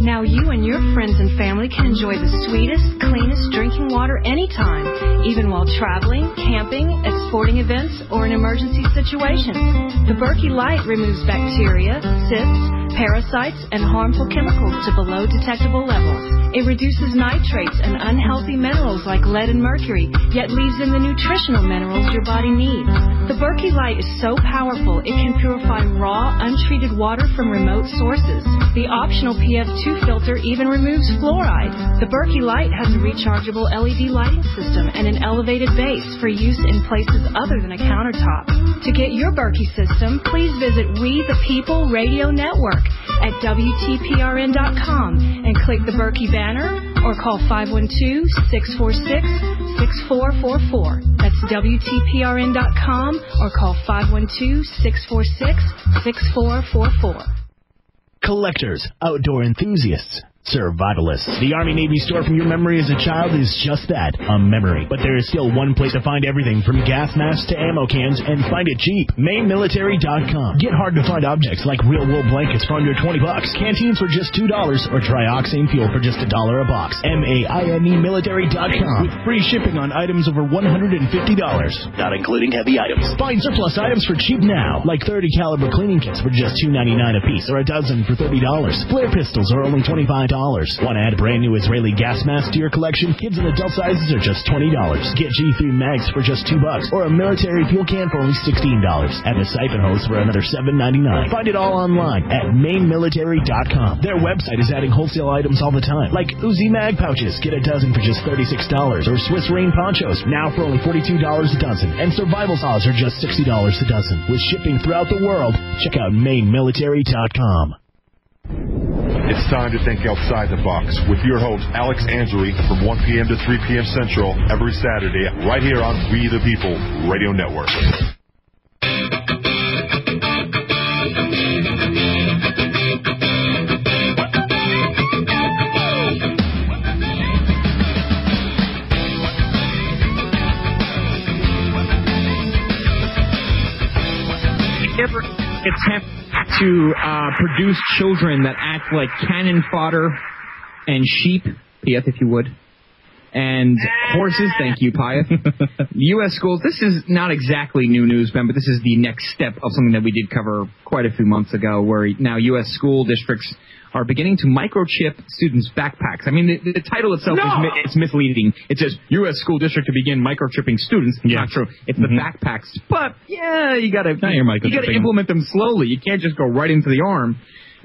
Now you and your friends and family can enjoy the sweetest, cleanest drinking water anytime, even while traveling, camping, at sporting events, or in emergency situations. The Berkey Light removes bacteria, cysts, parasites, and harmful chemicals to below detectable levels. It reduces nitrates and unhealthy minerals like lead and mercury, yet leaves in the nutritional minerals your body needs. The Berkey Light is so powerful, it can purify raw, untreated water from remote sources. The optional PF2 filter even removes fluoride. The Berkey Light has a rechargeable LED lighting system and an elevated base for use in places other than a countertop. To get your Berkey system, please visit We the People Radio Network at WTPRN.com and click the Berkey banner or call 512-646-6444. That's WTPRN.com or call 512-646-6444. Collectors, outdoor enthusiasts, survivalists. The Army Navy store from your memory as a child is just that, a memory. But there is still one place to find everything from gas masks to ammo cans, and find it cheap. MainMilitary.com. Get hard to find objects like real wool blankets for under $20, canteens for just $2, or trioxane fuel for just $1 a box. MainMilitary.com with free shipping on items over $150, not including heavy items. Find surplus items for cheap now, like 30 caliber cleaning kits for just $2.99 apiece, or a dozen for $30. Flare pistols are only $25. Want to add a brand new Israeli gas mask to your collection? Kids and adult sizes are just $20. Get G3 mags for just $2 or a military fuel can for only $16. And a siphon hose for another $7.99. Find it all online at mainmilitary.com. Their website is adding wholesale items all the time, like Uzi mag pouches. Get a dozen for just $36, or Swiss rain ponchos now for only $42 a dozen. And survival saws are just $60 a dozen. With shipping throughout the world, check out mainmilitary.com. It's time to think outside the box with your host, Alex Angery, from 1 p.m. to 3 p.m. Central every Saturday, right here on We the People Radio Network. To produce children that act like cannon fodder and sheep, Pieth, if you would, and horses. Thank you, Pieth. U.S. schools. This is not exactly new news, Ben, but this is the next step of something that we did cover quite a few months ago, where now U.S. school districts are beginning to microchip students' backpacks. I mean, the title itself is misleading. It says U.S. school district to begin microchipping students. It's not true. It's the backpacks. But you got to implement them slowly. You can't just go right into the arm.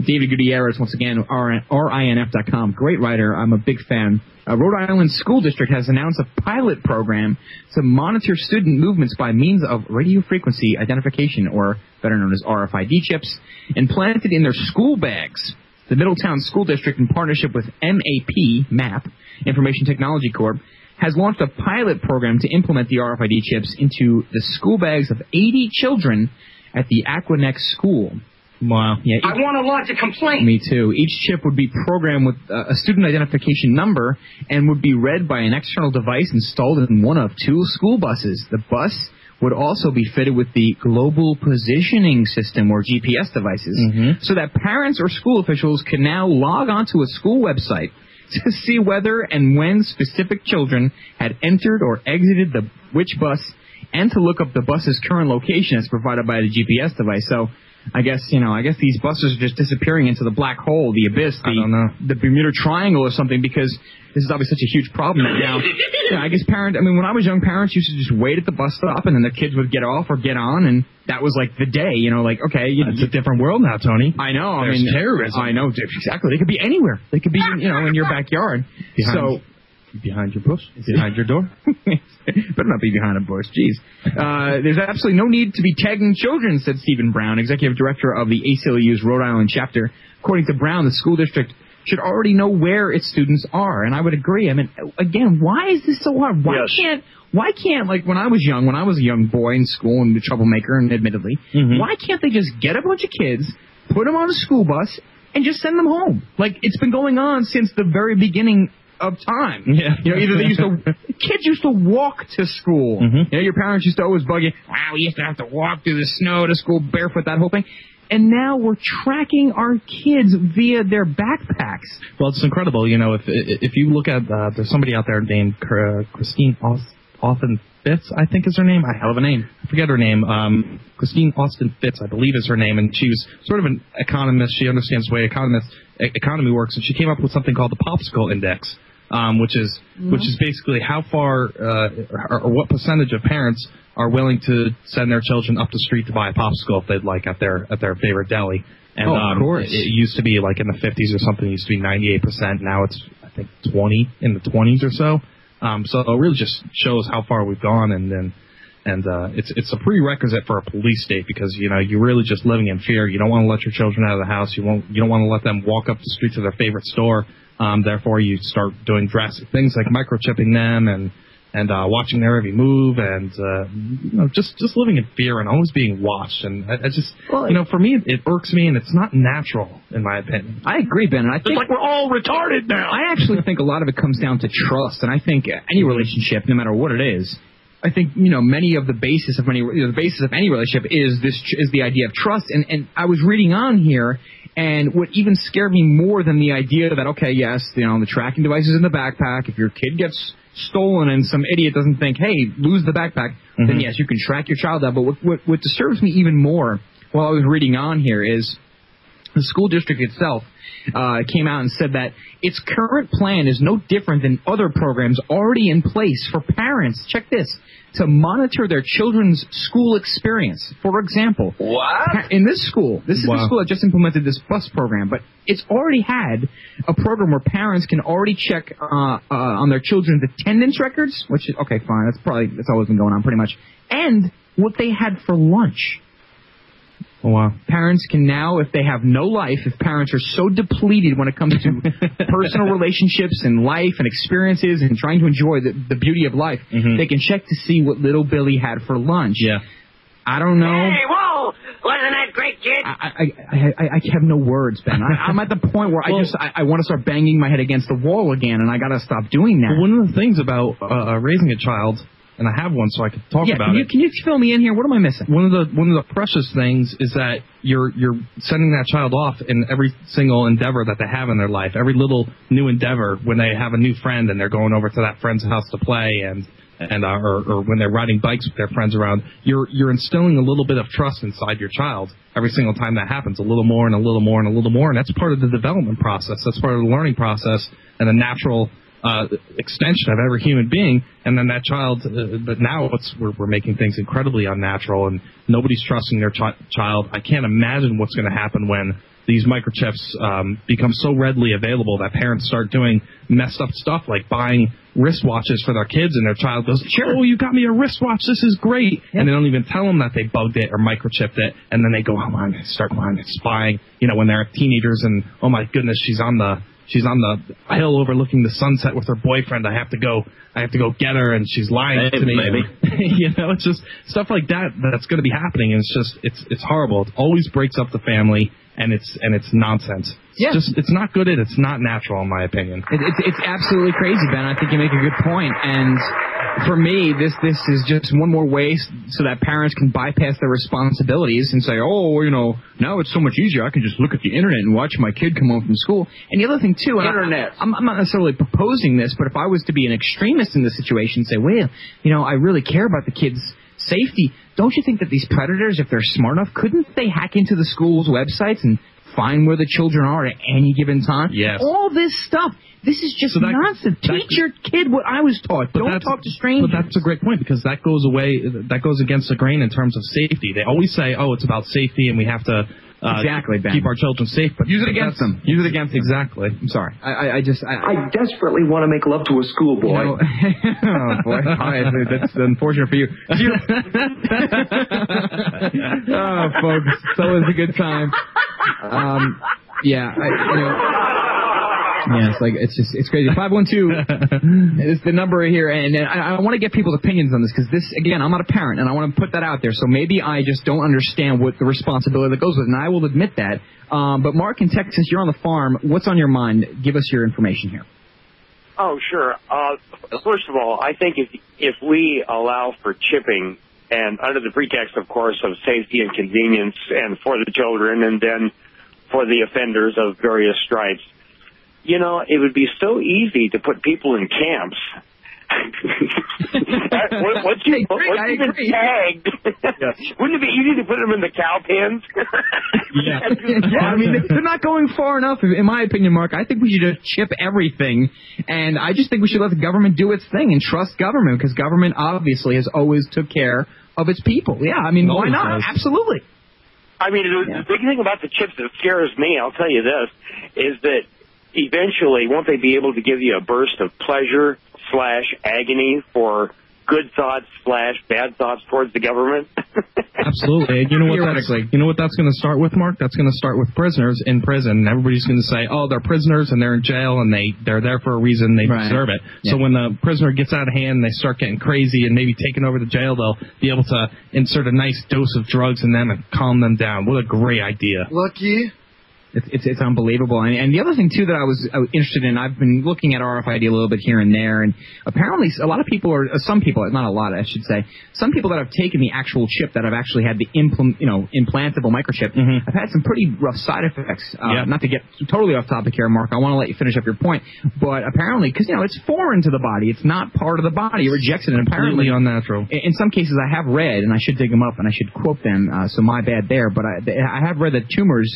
David Gutierrez, once again, RINF.com. Great writer. I'm a big fan. Rhode Island School District has announced a pilot program to monitor student movements by means of radio frequency identification, or better known as RFID chips, implanted in their school bags. The Middletown School District, in partnership with MAP, Information Technology Corp., has launched a pilot program to implement the RFID chips into the school bags of 80 children at the Aquanex School. Wow. Yeah, I want a lot to complain. Me too. Each chip would be programmed with a student identification number and would be read by an external device installed in one of two school buses. The bus would also be fitted with the global positioning system, or GPS devices, so that parents or school officials can now log onto a school website to see whether and when specific children had entered or exited which bus, and to look up the bus's current location as provided by the GPS device. So I guess these buses are just disappearing into the black hole, the abyss, the Bermuda Triangle or something, because this is obviously such a huge problem right now. Yeah, I guess when I was young, parents used to just wait at the bus stop, and then the kids would get off or get on, and that was like the day, It's a different world now, Tony. I know. There's terrorism. I know, exactly. They could be anywhere. They could be, in your backyard. Behind your bush? Behind your door? Better not be behind a bush. Jeez. There's absolutely no need to be tagging children, said Stephen Brown, executive director of the ACLU's Rhode Island chapter. According to Brown, the school district should already know where its students are, and I would agree. I mean, again, why is this so hard? Why can't, when I was a young boy in school and a troublemaker, and admittedly, why can't they just get a bunch of kids, put them on a school bus, and just send them home? Like, it's been going on since the very beginning of time. Yeah. Either they kids used to walk to school. Your parents used to always bug you, wow, we used to have to walk through the snow to school barefoot, that whole thing. And now we're tracking our kids via their backpacks. Well, it's incredible. If you look at, there's somebody out there named Christine Austin Fitz, I think is her name. I have a name. I forget her name. Christine Austin Fitz, I believe is her name, and she was sort of an economist. She understands the way economy works, and she came up with something called the Popsicle Index. Which is basically how far or what percentage of parents are willing to send their children up the street to buy a popsicle if they'd like at their favorite deli. And of course, it used to be like in the 50s or something. It used to be 98%. Now it's, I think, 20 in the 20s or so. So it really just shows how far we've gone, and it's a prerequisite for a police state, because you're really just living in fear. You don't want to let your children out of the house. You don't want to let them walk up the street to their favorite store. Therefore, you start doing drastic things like microchipping them and watching their every move, and just living in fear and always being watched. And I just for me, it irks me, and it's not natural, in my opinion. I agree, Ben. And I think it's like we're all retarded now. I actually think a lot of it comes down to trust, and I think any relationship, no matter what it is, I think the basis of any relationship is the idea of trust. And I was reading on here. And what even scared me more than the idea that, the tracking device is in the backpack. If your kid gets stolen and some idiot doesn't think, hey, lose the backpack, then yes, you can track your child out. But what disturbs me even more while I was reading on here is the school district itself came out and said that its current plan is no different than other programs already in place for parents. Check this. To monitor their children's school experience. For example, in this school, the school that just implemented this bus program, but it's already had a program where parents can already check on their children's attendance records, which is, okay, fine, that's always been going on pretty much, and what they had for lunch. Oh, wow. Parents can now, if they have no life, if parents are so depleted when it comes to personal relationships and life and experiences and trying to enjoy the beauty of life, they can check to see what little Billy had for lunch. Yeah. I don't know. Hey, whoa! Wasn't that great, kid? I have no words, Ben. I'm at the point where I want to start banging my head against the wall again, and I got to stop doing that. Well, one of the things about raising a child. And I have one, so I can talk about it. Can you fill me in here? What am I missing? One of the precious things is that you're sending that child off in every single endeavor that they have in their life, every little new endeavor. When they have a new friend and they're going over to that friend's house to play, or when they're riding bikes with their friends around, you're instilling a little bit of trust inside your child every single time that happens, a little more and a little more and a little more, and that's part of the development process. That's part of the learning process and the natural extension of every human being, and then that child. But now we're making things incredibly unnatural, and nobody's trusting their child. I can't imagine what's going to happen when these microchips become so readily available that parents start doing messed up stuff like buying wristwatches for their kids, and their child goes, sure, oh, you got me a wristwatch, this is great. Yeah. And they don't even tell them that they bugged it or microchipped it, and then they go online and start online and spying, you know, when they're teenagers and, oh, my goodness, she's on the hill overlooking the sunset with her boyfriend. I have to go get her, and she's lying to me. You know, it's just stuff like that that's going to be happening, and it's horrible. It always breaks up the family, and it's nonsense. Yeah. It's not good, and it's not natural, in my opinion. It's absolutely crazy, Ben. I think you make a good point, and for me, this is just one more way so that parents can bypass their responsibilities and say, oh, you know, now it's so much easier. I can just look at the internet and watch my kid come home from school. And the other thing, too, and I'm not necessarily proposing this, but if I was to be an extremist in this situation and say, well, you know, I really care about the kids' safety, don't you think that these predators, if they're smart enough, couldn't they hack into the school's websites and find where the children are at any given time? Yes. All this stuff. This is just nonsense. Teach your kid what I was taught. Don't talk to strangers. But that's a great point, because that goes away. That goes against the grain in terms of safety. They always say, "Oh, it's about safety, and we have to keep our children safe." But use it against them. Use it against them. Exactly. I'm sorry. I desperately want to make love to a schoolboy. You know, oh boy, that's unfortunate for you. Oh, folks, it's always a good time. Yeah, it's like it's crazy. 512 is the number here, and I want to get people's opinions on this, because this, again, I'm not a parent, and I want to put that out there. So maybe I just don't understand what the responsibility that goes with it, and I will admit that. But Mark in Texas, you're on the farm. What's on your mind? Give us your information here. Oh, sure. First of all, I think if we allow for chipping, and under the pretext, of course, of safety and convenience, and for the children, and then for the offenders of various stripes. You know, it would be so easy to put people in camps. Once you've been tagged, wouldn't it be easy to put them in the cow pens? Yeah, I mean, they're not going far enough, in my opinion, Mark. I think we should just chip everything, and I just think we should let the government do its thing and trust government, because government obviously has always took care of its people. Yeah, I mean, why not? Does. Absolutely. I mean, the big thing about the chips that scares me, I'll tell you this, is that eventually, won't they be able to give you a burst of pleasure / agony for good thoughts / bad thoughts towards the government? Absolutely. And you know what that's going to start with, Mark? That's going to start with prisoners in prison. And everybody's going to say, oh, they're prisoners and they're in jail and they're there for a reason. They deserve it. Yeah. So when the prisoner gets out of hand and they start getting crazy and maybe taking over the jail, they'll be able to insert a nice dose of drugs in them and calm them down. What a great idea. Lucky. It's unbelievable. And the other thing, too, that I was interested in, I've been looking at RFID a little bit here and there, and apparently some people that have taken the actual chip, that have actually had the implantable microchip, have had some pretty rough side effects. Not to get totally off topic here, Mark, I want to let you finish up your point, but apparently, because, you know, it's foreign to the body, it's not part of the body, it rejects it, and apparently unnatural. In some cases, I have read, and I should dig them up, and I should quote them, so my bad there, but I have read that tumors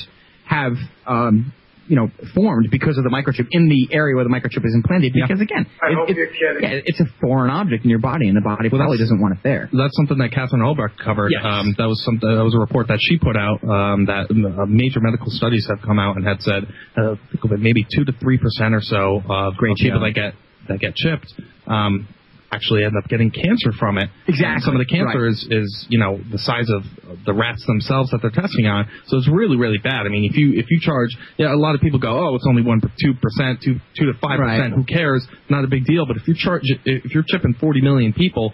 have formed because of the microchip in the area where the microchip is implanted. Because again, it's a foreign object in your body, and the body probably doesn't want it there. That's something that Catherine Olbrecht covered. Yes. That was a report that she put out. That major medical studies have come out and had said maybe 2 to 3% or so of people that get chipped actually end up getting cancer from it. Exactly. And some of the cancer is the size of the rats themselves that they're testing on. So it's really, really bad. I mean, if you charge, a lot of people go, oh, it's only 1-2%, 2 to 5%. Who cares? Not a big deal. But if you're chipping 40 million people,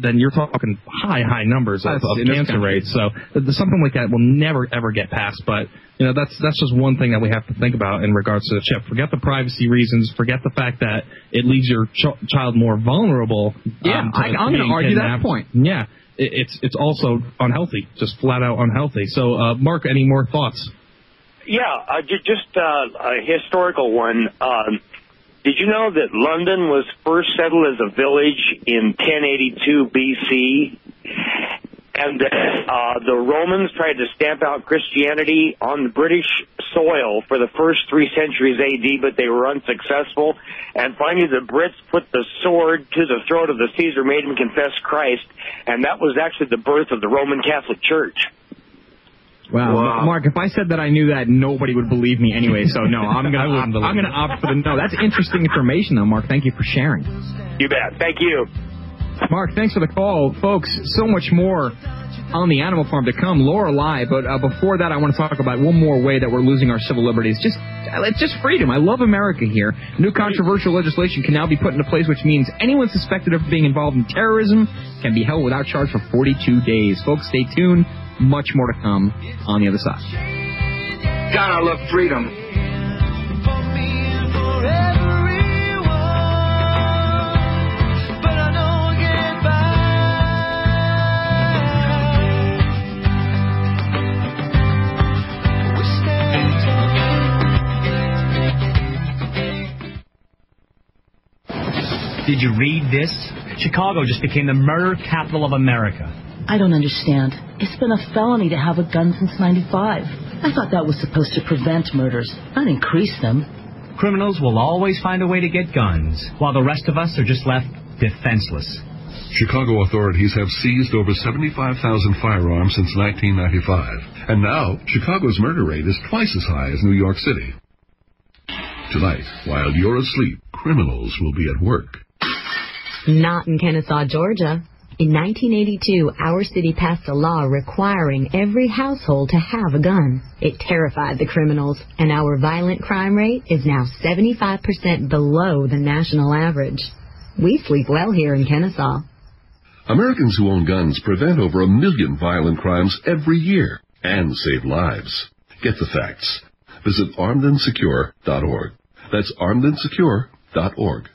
then you're talking high numbers of cancer rates. So something like that will never, ever get passed. But, you know, that's just one thing that we have to think about in regards to the chip. Forget the privacy reasons. Forget the fact that it leaves your child more vulnerable. Yeah, I'm going to argue that point. Yeah, it's also unhealthy, just flat out unhealthy. So, Mark, any more thoughts? Yeah, just a historical one. Did you know that London was first settled as a village in 1082 B.C., and the Romans tried to stamp out Christianity on the British soil for the first 3 centuries A.D., but they were unsuccessful, and finally the Brits put the sword to the throat of the Caesar, made him confess Christ, and that was actually the birth of the Roman Catholic Church. Wow. Mark, if I said that I knew that, nobody would believe me anyway. So no, I'm gonna opt for the no. That's interesting information, though, Mark. Thank you for sharing. You bet. Thank you, Mark. Thanks for the call, folks. So much more on the Animal Farm to come, Lorelei. But before that, I want to talk about one more way that we're losing our civil liberties. It's just freedom. I love America here. New controversial legislation can now be put into place, which means anyone suspected of being involved in terrorism can be held without charge for 42 days. Folks, stay tuned. Much more to come on the other side. God, I love freedom. Did you read this? Chicago just became the murder capital of America. I don't understand. It's been a felony to have a gun since '95. I thought that was supposed to prevent murders, not increase them. Criminals will always find a way to get guns, while the rest of us are just left defenseless. Chicago authorities have seized over 75,000 firearms since 1995. And now, Chicago's murder rate is twice as high as New York City. Tonight, while you're asleep, criminals will be at work. Not in Kennesaw, Georgia. In 1982, our city passed a law requiring every household to have a gun. It terrified the criminals, and our violent crime rate is now 75% below the national average. We sleep well here in Kennesaw. Americans who own guns prevent over 1 million violent crimes every year and save lives. Get the facts. Visit armedandsecure.org. That's armedandsecure.org.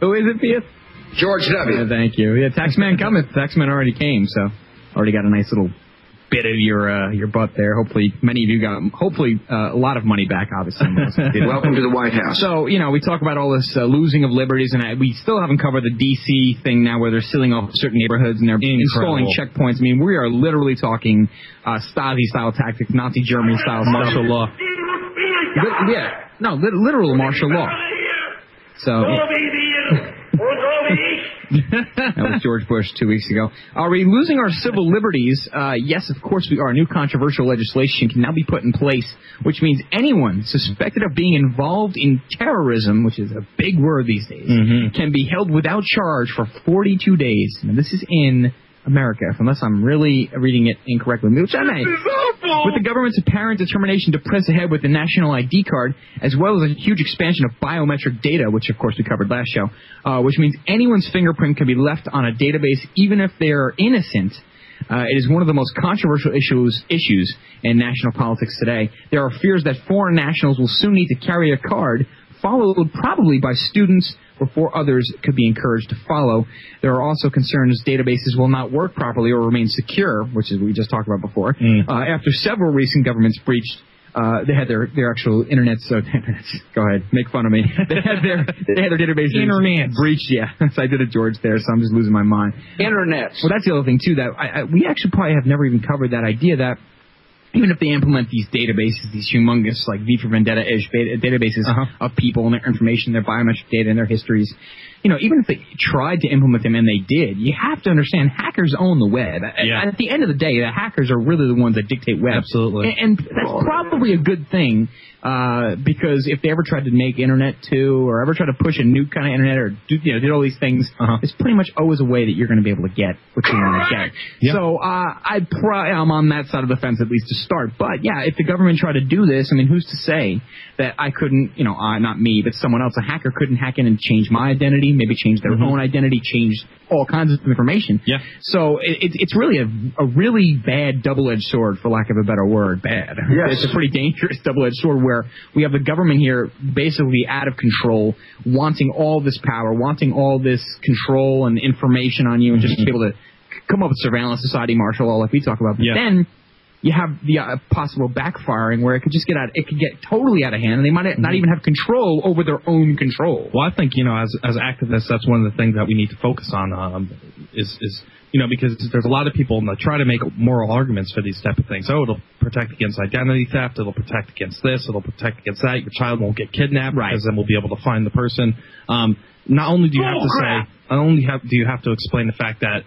Who is it, Pia? George W. Thank you. Yeah, Taxman coming. Taxman already came, so already got a nice little bit of your butt there. Hopefully, many of you got a lot of money back. Obviously, welcome to the White House. So we talk about all this losing of liberties, and we still haven't covered the D.C. thing now, where they're sealing off certain neighborhoods and they're installing checkpoints. I mean, we are literally talking Stasi-style tactics, Nazi Germany-style martial law. Yeah, no, literal martial law. So that was George Bush 2 weeks ago. Are we losing our civil liberties? Yes, of course we are. New controversial legislation can now be put in place, which means anyone suspected of being involved in terrorism, which is a big word these days, can be held without charge for 42 days. Now, this is in America, unless I'm really reading it incorrectly, which I may. With the government's apparent determination to press ahead with the national ID card, as well as a huge expansion of biometric data, which, of course, we covered last show, which means anyone's fingerprint can be left on a database even if they're innocent. It is one of the most controversial issues in national politics today. There are fears that foreign nationals will soon need to carry a card, followed probably by students before others could be encouraged to follow. There are also concerns databases will not work properly or remain secure, which is what we just talked about before. After several recent governments breached, they had their actual internet. So go ahead, make fun of me. They had their database internet breached. Yeah, so I did a George there, so I'm just losing my mind. Internet. Well, that's the other thing too that we actually probably have never even covered that idea that. Even if they implement these databases, these humongous, like V for Vendetta-ish databases of people and their information, their biometric data and their histories, even if they tried to implement them, and they did, you have to understand hackers own the web. Yeah. At the end of the day, the hackers are really the ones that dictate web. Absolutely. And that's probably a good thing because if they ever tried to make internet too or ever tried to push a new kind of internet or did all these things, it's pretty much always a way that you're going to be able to get what you want to get. Yep. So I'm on that side of the fence at least to start. But, yeah, if the government tried to do this, I mean, who's to say that I couldn't, not me, but someone else, a hacker couldn't hack in and change my identity, maybe change their own identity, change all kinds of information. Yeah. So it's really a really bad double-edged sword, for lack of a better word. Bad. Yes. It's a pretty dangerous double-edged sword where we have the government here basically out of control, wanting all this power, wanting all this control and information on you and just to be able to come up with surveillance society, martial law, like we talk about. But then you have the possible backfiring where it could just get out. It could get totally out of hand, and they might not even have control over their own control. Well, I think as activists, that's one of the things that we need to focus on. Because there's a lot of people that try to make moral arguments for these type of things. Oh, it'll protect against identity theft. It'll protect against this. It'll protect against that. Your child won't get kidnapped, right? Because then we'll be able to find the person. Not only do you have to explain the fact that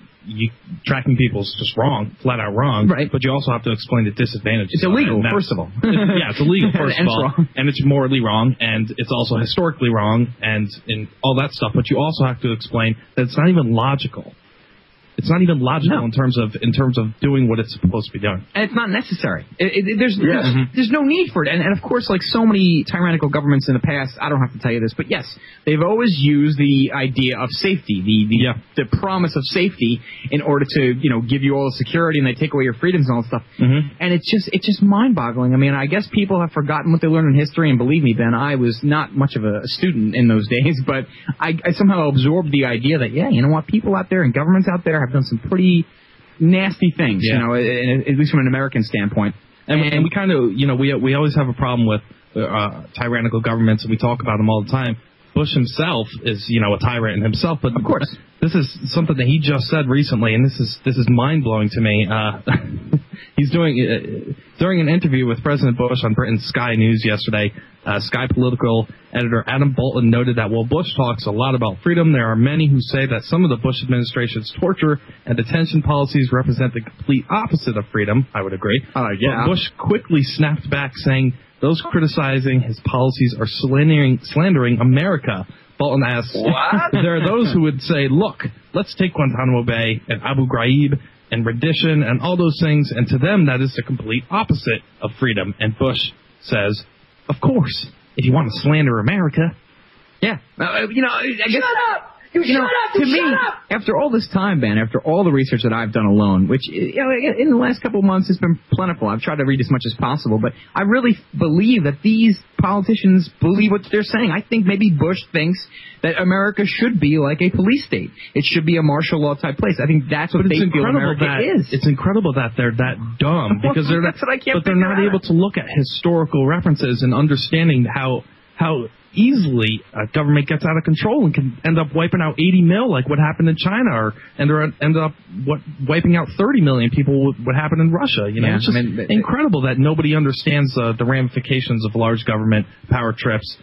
tracking people is just wrong, flat out wrong. Right. But you also have to explain the disadvantages. It's illegal, first of all. It's illegal, first of all. And it's morally wrong, and it's also historically wrong, and all that stuff. But you also have to explain that it's not even logical. It's not even logical in terms of doing what it's supposed to be doing. And it's not necessary. There's no need for it. And of course, like so many tyrannical governments in the past, I don't have to tell you this, but yes, they've always used the idea of safety, the promise of safety, in order to give you all the security, and they take away your freedoms and all that stuff. Mm-hmm. And it's just mind-boggling. I mean, I guess people have forgotten what they learned in history, and believe me, Ben, I was not much of a student in those days, but I somehow absorbed the idea that people out there and governments out there have done some pretty nasty things, at least from an American standpoint. And we kind of, we always have a problem with tyrannical governments, and we talk about them all the time. Bush himself is, a tyrant himself, but of course, this is something that he just said recently, and this is mind blowing to me. He's doing during an interview with President Bush on Britain's Sky News yesterday. Sky political editor Adam Bolton noted that while Bush talks a lot about freedom, there are many who say that some of the Bush administration's torture and detention policies represent the complete opposite of freedom. I would agree. But Bush quickly snapped back, saying those criticizing his policies are slandering America. Bolton asks, "What?" There are those who would say, "Look, let's take Guantanamo Bay and Abu Ghraib and rendition and all those things, and to them that is the complete opposite of freedom." And Bush says, "Of course, if you want to slander America, shut up." To me, after all this time, Ben, after all the research that I've done alone, which in the last couple of months has been plentiful. I've tried to read as much as possible, but I really believe that these politicians believe what they're saying. I think maybe Bush thinks that America should be like a police state. It should be a martial law type place. I think that's what they feel America is. It's incredible that they're that dumb, because they're not able to look at historical references and understanding how easily a government gets out of control and can end up wiping out 80 million, like what happened in China, or wiping out 30 million people, what happened in Russia. It's just incredible that nobody understands the ramifications of large government power trips,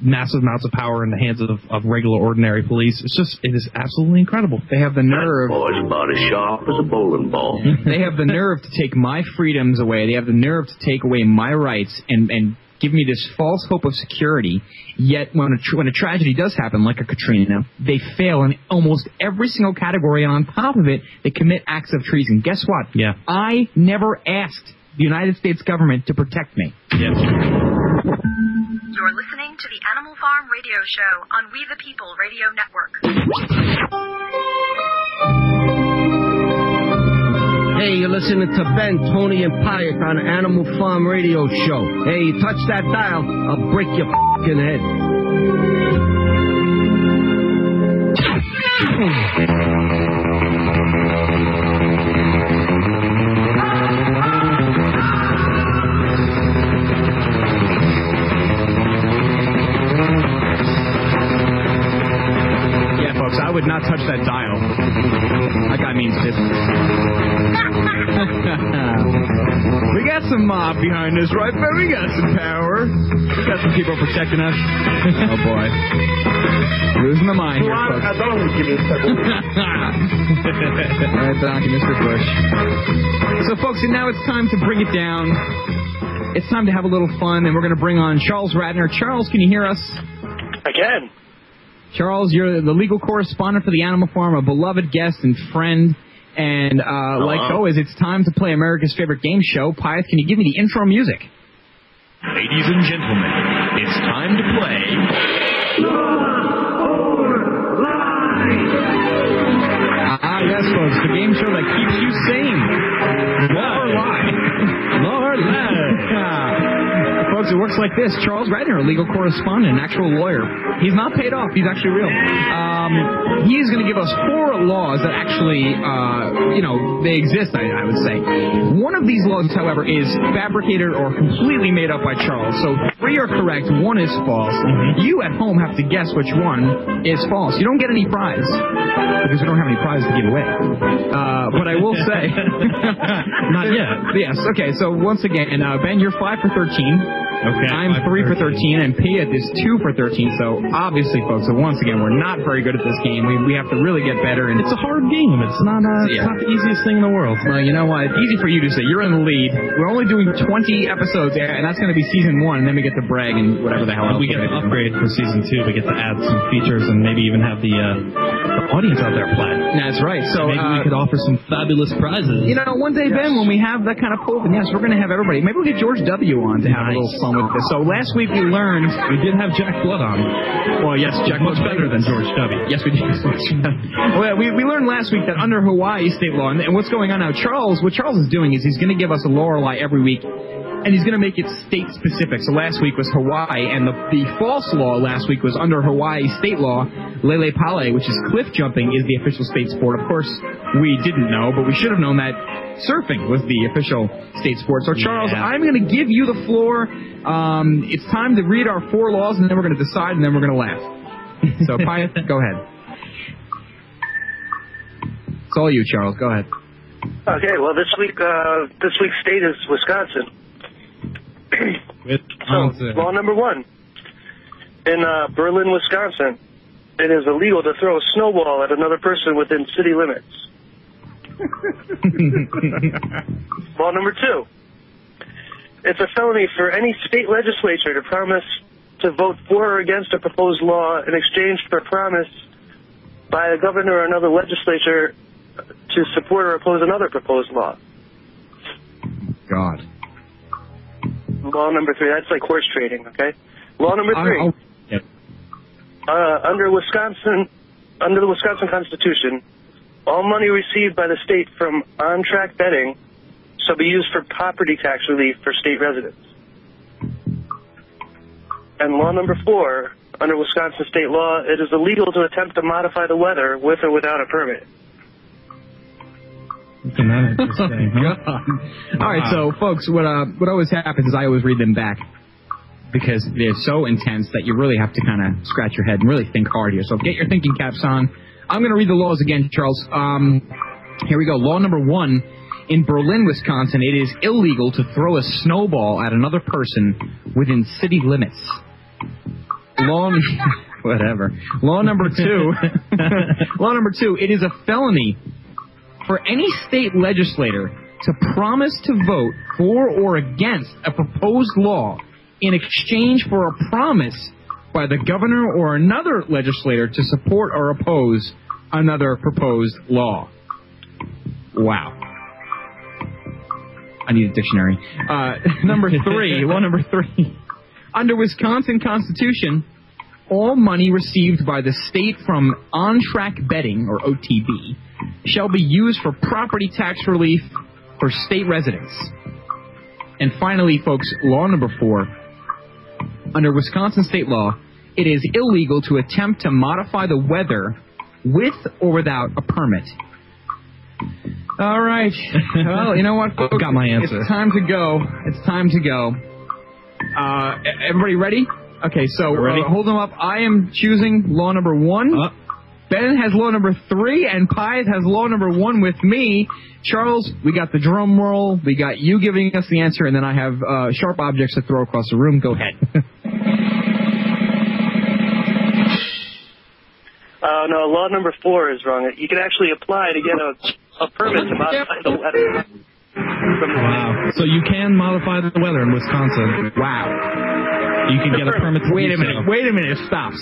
massive amounts of power in the hands of regular, ordinary police. It is absolutely incredible. They have the nerve. That boy's about as sharp as a bowling ball. They have the nerve to take my freedoms away. They have the nerve to take away my rights and give me this false hope of security, yet when a tragedy does happen, like a Katrina, they fail in almost every single category, and on top of it, they commit acts of treason. Guess what? Yeah. I never asked the United States government to protect me. Yes. You're listening to the Animal Farm Radio Show on We the People Radio Network. Hey, you're listening to Ben, Tony, and Pyatt on Animal Farm Radio Show. Hey, you touch that dial, I'll break your f***ing head. Yeah, folks, I would not touch that dial. That guy means business. We got some mob behind us, right, man? We got some power. We got some people protecting us. Oh, boy. Losing my mind here, folks. Right back to Mr. Bush. So, folks, and now it's time to bring it down. It's time to have a little fun, and we're going to bring on Charles Ratner. Charles, can you hear us? Again. Charles, you're the legal correspondent for the Animal Farm, a beloved guest and friend. And like always, it's time to play America's favorite game show. Pyeth, can you give me the intro music? Ladies and gentlemen, it's time to play Law or Lie. Ah, yes, folks, the game show that keeps you sane. Law or Lie. Law or Lie. Folks, actually works like this. Charles Ratner, a legal correspondent, an actual lawyer. He's not paid off. He's actually real. He's going to give us four laws that actually, they exist, I would say. One of these laws, however, is fabricated or completely made up by Charles. So three are correct. One is false. You at home have to guess which one is false. You don't get any prize because we don't have any prize to give away. But I will say... Not yet. Yes. Okay, so once again, and Ben, you're 5 for 13. Okay, I'm 3 for 13, and Piet is 2 for 13, so obviously, folks, so once again, we're not very good at this game. We have to really get better. And it's a hard game. It's not not the easiest thing in the world. Well, you know what? It's easy for you to say. You're in the lead. We're only doing 20 episodes, and that's going to be Season 1, and then we get to brag and whatever the hell else. We get an upgrade for Season 2. We get to add some features and maybe even have the audience out there play. That's right. So maybe we could offer some fabulous prizes. You know, one day, Ben, when we have that kind of pull, then yes, we're going to have everybody. Maybe we'll get George W. on to have a little fun. So last week we learned we did have Jack Blood on. Well, yes, Jack Blood's better than George W. Yes, we did. Well, we learned last week that under Hawaii state law, and what's going on now, what Charles is doing is he's going to give us a Lorelei every week. And he's going to make it state-specific. So last week was Hawaii, and the false law last week was under Hawaii state law, lele pale, which is cliff jumping, is the official state sport. Of course, we didn't know, but we should have known that surfing was the official state sport. So, Charles, I'm going to give you the floor. It's time to read our four laws, and then we're going to decide, and then we're going to laugh. So, Piet, go ahead. It's all you, Charles. Go ahead. Okay, well, this week's state is Wisconsin. So, law number 1. In Berlin, Wisconsin, it is illegal to throw a snowball at another person within city limits. Law number 2. It's a felony for any state legislature to promise to vote for or against a proposed law in exchange for a promise by a governor or another legislature to support or oppose another proposed law. God. Law number 3, that's like horse trading, okay? Law number 3. Under the Wisconsin Constitution, all money received by the state from on-track betting shall be used for property tax relief for state residents. And law number 4, under Wisconsin state law, it is illegal to attempt to modify the weather with or without a permit. All right, so folks, what always happens is I always read them back because they're so intense that you really have to kind of scratch your head and really think hard here. So get your thinking caps on. I'm going to read the laws again, Charles. Here we go. Law number 1. In Berlin, Wisconsin, it is illegal to throw a snowball at another person within city limits. Law number 2. It is a felony for any state legislator to promise to vote for or against a proposed law in exchange for a promise by the governor or another legislator to support or oppose another proposed law. Wow. I need a dictionary. Law number 3. Under Wisconsin Constitution, all money received by the state from on-track betting, or OTB, shall be used for property tax relief for state residents. And finally, folks, law number 4. Under Wisconsin state law, it is illegal to attempt to modify the weather with or without a permit. All right. Well, you know what, folks? Got my answer. It's time to go. Everybody ready? Okay, so ready? Hold them up. I am choosing law number 1. Ben has law number 3, and Piet has law number 1 with me. Charles, we got the drum roll. We got you giving us the answer, and then I have sharp objects to throw across the room. Go ahead. No, law number 4 is wrong. You can actually apply to get a permit to modify the weather. Wow. So you can modify the weather in Wisconsin. Wow. You can get a permit to Wait a minute. Stop.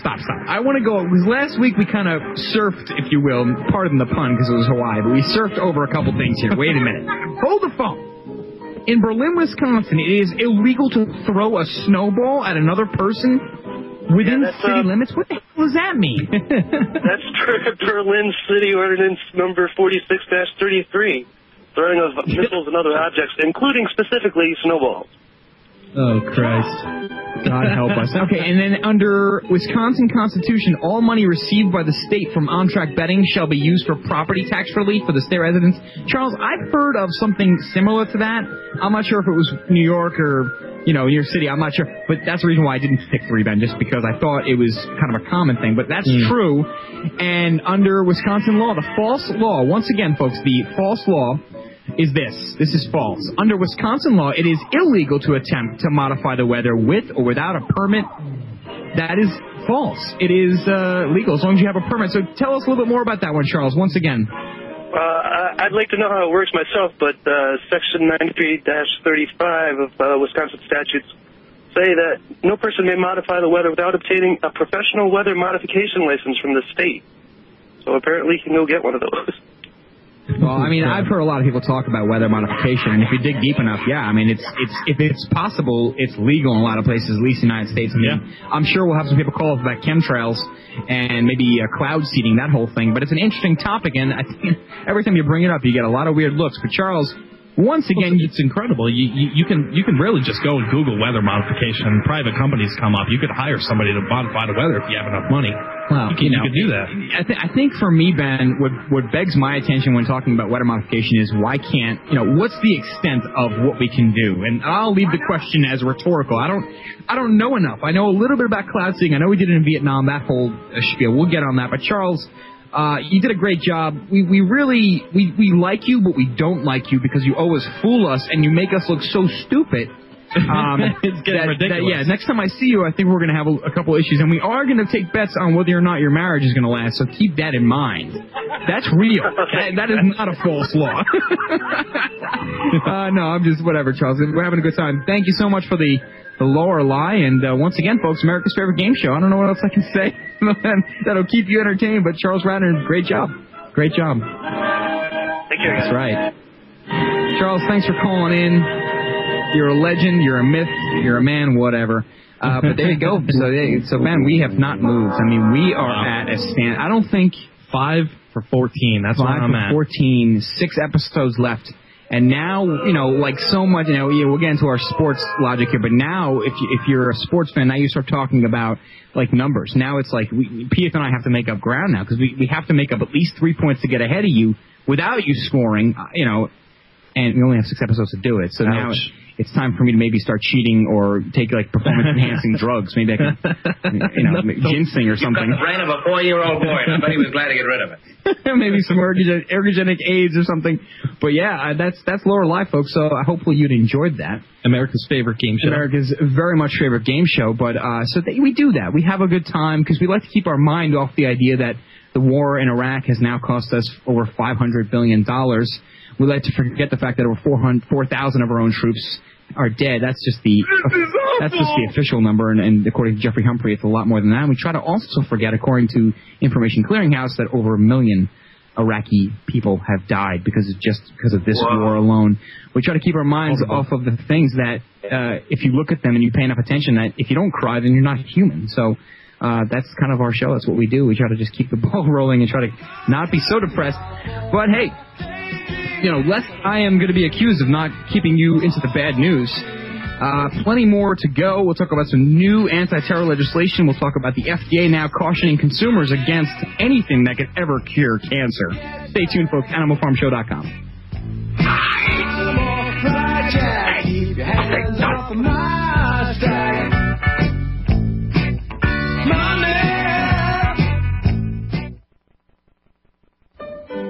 I want to go, because last week we kind of surfed, if you will, pardon the pun because it was Hawaii, but we surfed over a couple things here. Wait a minute. Hold the phone. In Berlin, Wisconsin, it is illegal to throw a snowball at another person within city limits. What the hell does that mean? That's Berlin City Ordinance number 46-33, throwing of missiles and other objects, including specifically snowballs. Oh, Christ. God help us. Okay, and then under Wisconsin Constitution, all money received by the state from on-track betting shall be used for property tax relief for the state residents. Charles, I've heard of something similar to that. I'm not sure if it was New York or, you know, New York City. I'm not sure. But that's the reason why I didn't pick three, Ben, just because I thought it was kind of a common thing. But that's true. And under Wisconsin law, the false law, once again, folks, the false law is this. This is false. Under Wisconsin law, it is illegal to attempt to modify the weather with or without a permit. That is false. It is legal as long as you have a permit. So tell us a little bit more about that one, Charles, once again. I'd like to know how it works myself, but Section 93-35 of Wisconsin statutes say that no person may modify the weather without obtaining a professional weather modification license from the state. So apparently he can go get one of those. Well, I mean, I've heard a lot of people talk about weather modification, and if you dig deep enough, yeah, I mean, it's if it's possible, it's legal in a lot of places, at least in the United States. I mean, yeah. I'm sure we'll have some people call about chemtrails and maybe cloud seeding, that whole thing, but it's an interesting topic, and I think every time you bring it up, you get a lot of weird looks. But Charles, once again, it's incredible. You can really just go and Google weather modification, and private companies come up. You could hire somebody to modify the weather if you have enough money. Well, you could do that. I think for me, Ben, what begs my attention when talking about weather modification is why can't, you know, what's the extent of what we can do? And I'll leave the question as rhetorical. I don't know enough. I know a little bit about cloud seeding. I know we did it in Vietnam, that whole spiel. We'll get on that. But Charles, you did a great job. We really like you, but we don't like you because you always fool us and you make us look so stupid. It's getting ridiculous. Yeah, next time I see you, I think we're going to have a couple issues, and we are going to take bets on whether or not your marriage is going to last, so keep that in mind. That's real. That is not a false law. No, I'm just whatever, Charles. We're having a good time. Thank you so much for the lower lie, and once again, folks, America's favorite game show. I don't know what else I can say that'll keep you entertained, but Charles Ratner, great job. Great job. Thank you. That's right. Charles, thanks for calling in. You're a legend, you're a myth, you're a man, whatever. But there you go. So, man, we have not moved. I mean, we are at a stand. I don't think... 5 for 14. That's where I'm at. 5 for 14. 6 episodes left. And now, you know, like so much, you know, we'll get into our sports logic here, but now if you're a sports fan, now you start talking about, like, numbers. Now it's like, P.F. and I have to make up ground now, because we have to make up at least 3 points to get ahead of you without you scoring, you know, and we only have 6 episodes to do it. So now... It's time for me to maybe start cheating or take, like, performance-enhancing drugs. Maybe I can, you know, ginseng or something. You've got the brain of a 4-year-old boy. Somebody was glad to get rid of it. Maybe some ergogenic AIDS or something. But, yeah, that's Lower Life, folks, so hopefully you'd enjoyed that. America's favorite game show. America's very much favorite game show. But we do that. We have a good time because we like to keep our mind off the idea that the war in Iraq has now cost us over $500 billion. We like to forget the fact that over 4,000 of our own troops are dead. That's just the official number, and according to Jeffrey Humphrey, it's a lot more than that. And we try to also forget, according to Information Clearinghouse, that over 1 million Iraqi people have died because of this war alone. We try to keep our minds off of the things that, if you look at them and you pay enough attention, that if you don't cry, then you're not human. So. That's kind of our show. That's what we do. We try to just keep the ball rolling and try to not be so depressed. But, hey, you know, lest I am going to be accused of not keeping you into the bad news, plenty more to go. We'll talk about some new anti-terror legislation. We'll talk about the FDA now cautioning consumers against anything that could ever cure cancer. Stay tuned, folks. AnimalFarmShow.com.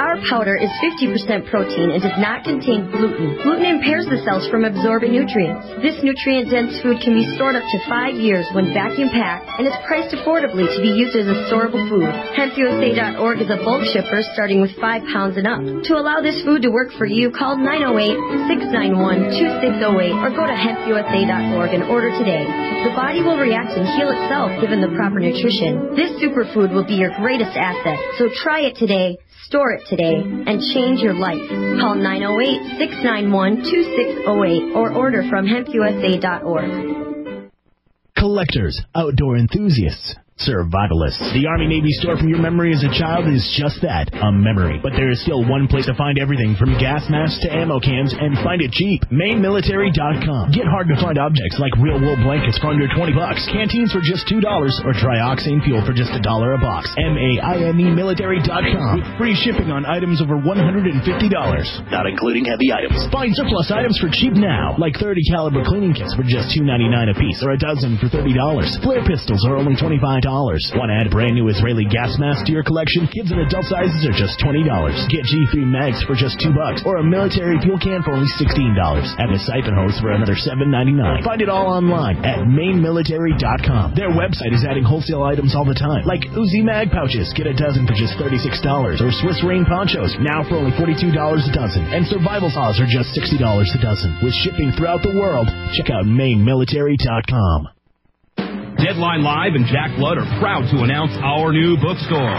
Our powder is 50% protein and does not contain gluten. Gluten impairs the cells from absorbing nutrients. This nutrient-dense food can be stored up to 5 years when vacuum-packed and is priced affordably to be used as a storable food. HempUSA.org is a bulk shipper starting with 5 pounds and up. To allow this food to work for you, call 908-691-2608 or go to HempUSA.org and order today. The body will react and heal itself given the proper nutrition. This superfood will be your greatest asset, so try it today. Store it today and change your life. Call 908-691-2608 or order from hempusa.org. Collectors, outdoor enthusiasts, survivalists. The Army Navy store from your memory as a child is just that, a memory. But there is still one place to find everything from gas masks to ammo cans, and find it cheap. MainMilitary.com. Get hard to find objects like real wool blankets for under $20, canteens for just $2, or trioxane fuel for just $1 a box. MainMilitary.com with free shipping on items over $150, not including heavy items. Find surplus items for cheap now, like 30 caliber cleaning kits for just $2.99 a piece, or a dozen for $30. Flare pistols are only $25. Want to add brand new Israeli gas masks to your collection? Kids and adult sizes are just $20. Get G3 mags for just $2 or a military fuel can for only $16, and a siphon hose for another $7.99. Find it all online at mainmilitary.com. Their website is adding wholesale items all the time, like Uzi mag pouches. Get a dozen for just $36, or Swiss rain ponchos now for only $42 a dozen, and survival saws are just $60 a dozen. With shipping throughout the world, check out mainmilitary.com. Deadline Live and Jack Blood are proud to announce our new bookstore.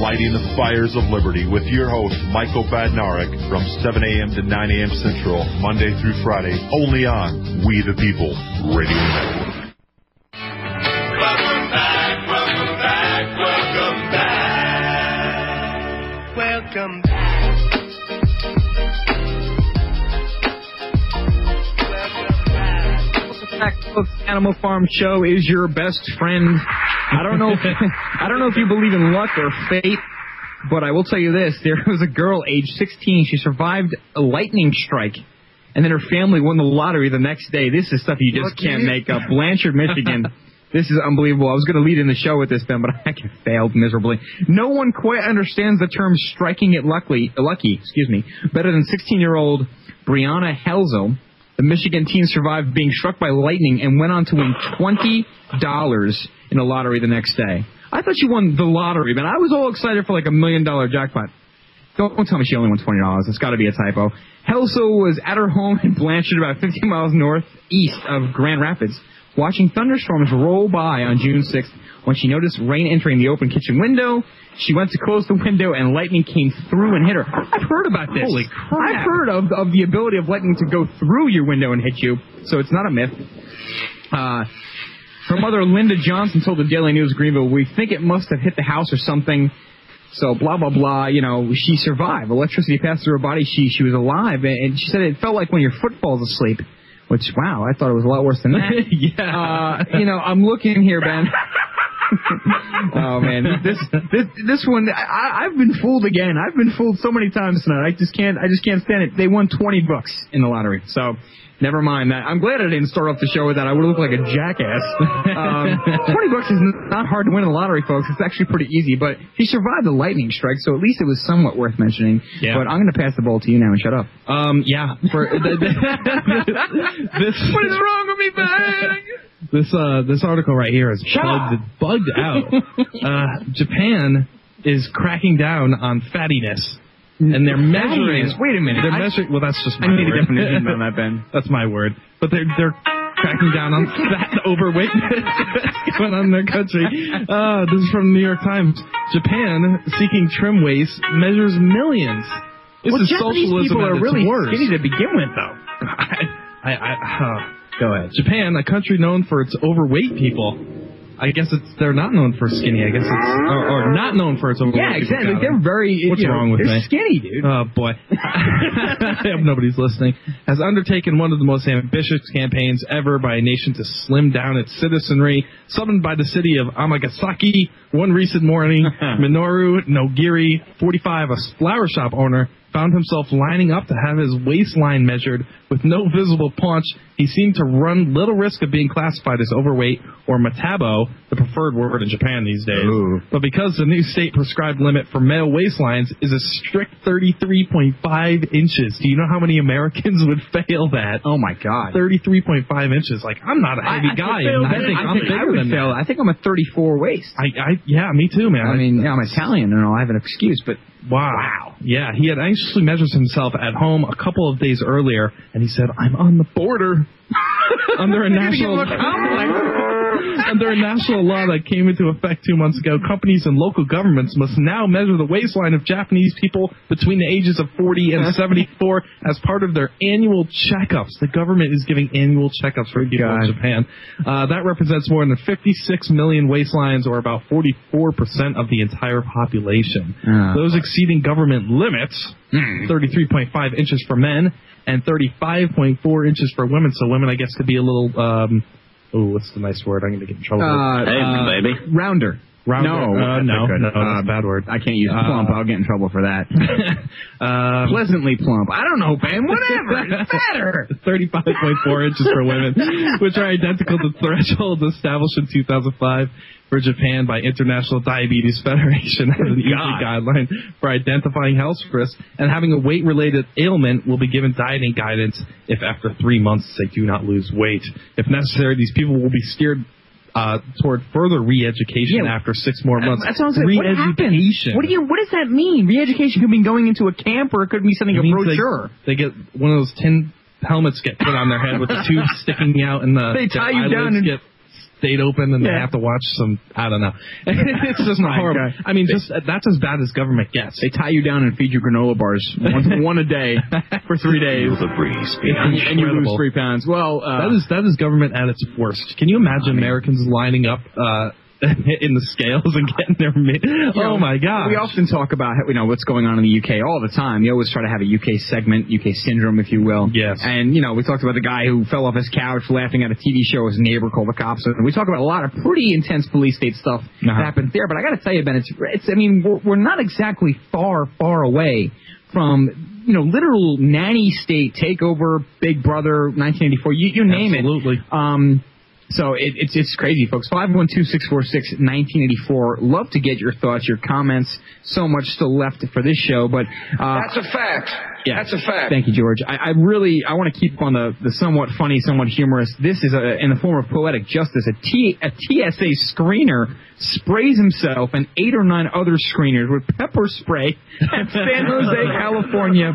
Lighting the fires of liberty with your host, Michael Badnarik, from 7 a.m. to 9 a.m. Central, Monday through Friday, only on We the People Radio Network. Welcome back, welcome back, welcome back. Welcome back. Folks, Animal Farm Show is your best friend. I don't know if you believe in luck or fate, but I will tell you this: there was a girl, age 16. She survived a lightning strike, and then her family won the lottery the next day. This is stuff you just can't make up. Blanchard, Michigan. This is unbelievable. I was going to lead in the show with this, Ben, but I failed miserably. No one quite understands the term "striking it lucky" better than 16-year-old Brianna Helzo. The Michigan teen survived being struck by lightning and went on to win $20 in a lottery the next day. I thought she won the lottery, man. I was all excited for like $1 million jackpot. Don't tell me she only won $20. It's got to be a typo. Helso was at her home in Blanchard, about 50 miles northeast of Grand Rapids, watching thunderstorms roll by on June 6th when she noticed rain entering the open kitchen window. She went to close the window, and lightning came through and hit her. I've heard about this. Holy crap. I've heard of the ability of lightning to go through your window and hit you, so it's not a myth. Her mother, Linda Johnson, told the Daily News Greenville, "We think it must have hit the house or something." So blah, blah, blah. You know, she survived. Electricity passed through her body. She was alive, and she said it felt like when your foot falls asleep, which, wow, I thought it was a lot worse than that. Yeah. I'm looking here, Ben. Oh, man, this one, I've been fooled again. I've been fooled so many times tonight. I just can't stand it. They won $20 in the lottery, so never mind that. I'm glad I didn't start off the show with that. I would look like a jackass. $20 is not hard to win in the lottery, folks. It's actually pretty easy, but he survived the lightning strike, so at least it was somewhat worth mentioning. Yeah. But I'm going to pass the ball to you now and shut up. Yeah. What is wrong with me, man? This article right here is bugged out. Japan is cracking down on fattiness, and they're measuring. Wait a minute. They're measuring. Well, that's just my word. I need a definition on that, Ben. That's my word. But they're cracking down on fat overweightness going on in their country. This is from the New York Times. Japan seeking trim waist measures millions. This is socialism at its really worst. People are really skinny to begin with, though. Go ahead. Japan, a country known for its overweight people, I guess it's they're not known for skinny. I guess it's or not known for its overweight. Yeah, exactly. They're very. What's wrong with me? Skinny, dude. Oh boy. I hope nobody's listening. Has undertaken one of the most ambitious campaigns ever by a nation to slim down its citizenry. Summoned by the city of Amagasaki one recent morning, Minoru Nogiri, 45, a flower shop owner, found himself lining up to have his waistline measured with no visible paunch. He seemed to run little risk of being classified as overweight or metabo, the preferred word in Japan these days. Ooh. But because the new state prescribed limit for male waistlines is a strict 33.5 inches, do you know how many Americans would fail that? Oh, my God. 33.5 inches. Like, I'm not a heavy guy. I think I would fail. I think I'm a 34 waist. Yeah, me too, man. I mean, yeah, I'm Italian and I have an excuse, but... Wow. Yeah, he had anxiously measured himself at home a couple of days earlier, and he said, I'm on the border under a national law that came into effect 2 months ago. Companies and local governments must now measure the waistline of Japanese people between the ages of 40 and 74 as part of their annual checkups. The government is giving annual checkups for people in Japan. That represents more than 56 million waistlines, or about 44% of the entire population. Those exceeding government limits, 33.5 inches for men and 35.4 inches for women. So women, I guess, could be a little... Oh, what's the nice word? I'm going to get in trouble. Baby. Rounder. No, that's a bad word. I can't use plump. I'll get in trouble for that. Pleasantly plump. I don't know, babe. Whatever. It's better. 35.4 inches for women, which are identical to the threshold established in 2005 for Japan by International Diabetes Federation as an easy guideline for identifying health risks, and having a weight-related ailment will be given dieting guidance if after 3 months they do not lose weight. If necessary, these people will be steered toward further re-education after 6 more months. That sounds like what happened? What does that mean? Re-education could mean going into a camp, or it could be something, a brochure. They get one of those tin helmets get put on their head with the tube sticking out, and they tie you down and stayed open, and they have to watch some. I don't know. It's just not horrible. God. I mean, that's as bad as government gets. They tie you down and feed you granola bars one a day for 3 days. And you lose 3 pounds. Well, that is government at its worst. Can you imagine Americans lining up in the scales and getting their oh my God! We often talk about what's going on in the UK all the time. You always try to have a UK segment, UK syndrome, if you will. Yes. And we talked about the guy who fell off his couch laughing at a TV show. His neighbor called the cops. And we talk about a lot of pretty intense police state stuff that happened there. But I got to tell you, Ben, we're not exactly far away from literal nanny state takeover, Big Brother, 1984. You name it. Absolutely. So it's crazy, folks. 512-646-1984. Love to get your thoughts, your comments. So much still left for this show, but that's a fact. Yeah. That's a fact. Thank you, George. I want to keep on the somewhat funny, somewhat humorous. This is in the form of poetic justice. A TSA screener sprays himself and 8 or 9 other screeners with pepper spray at San Jose, California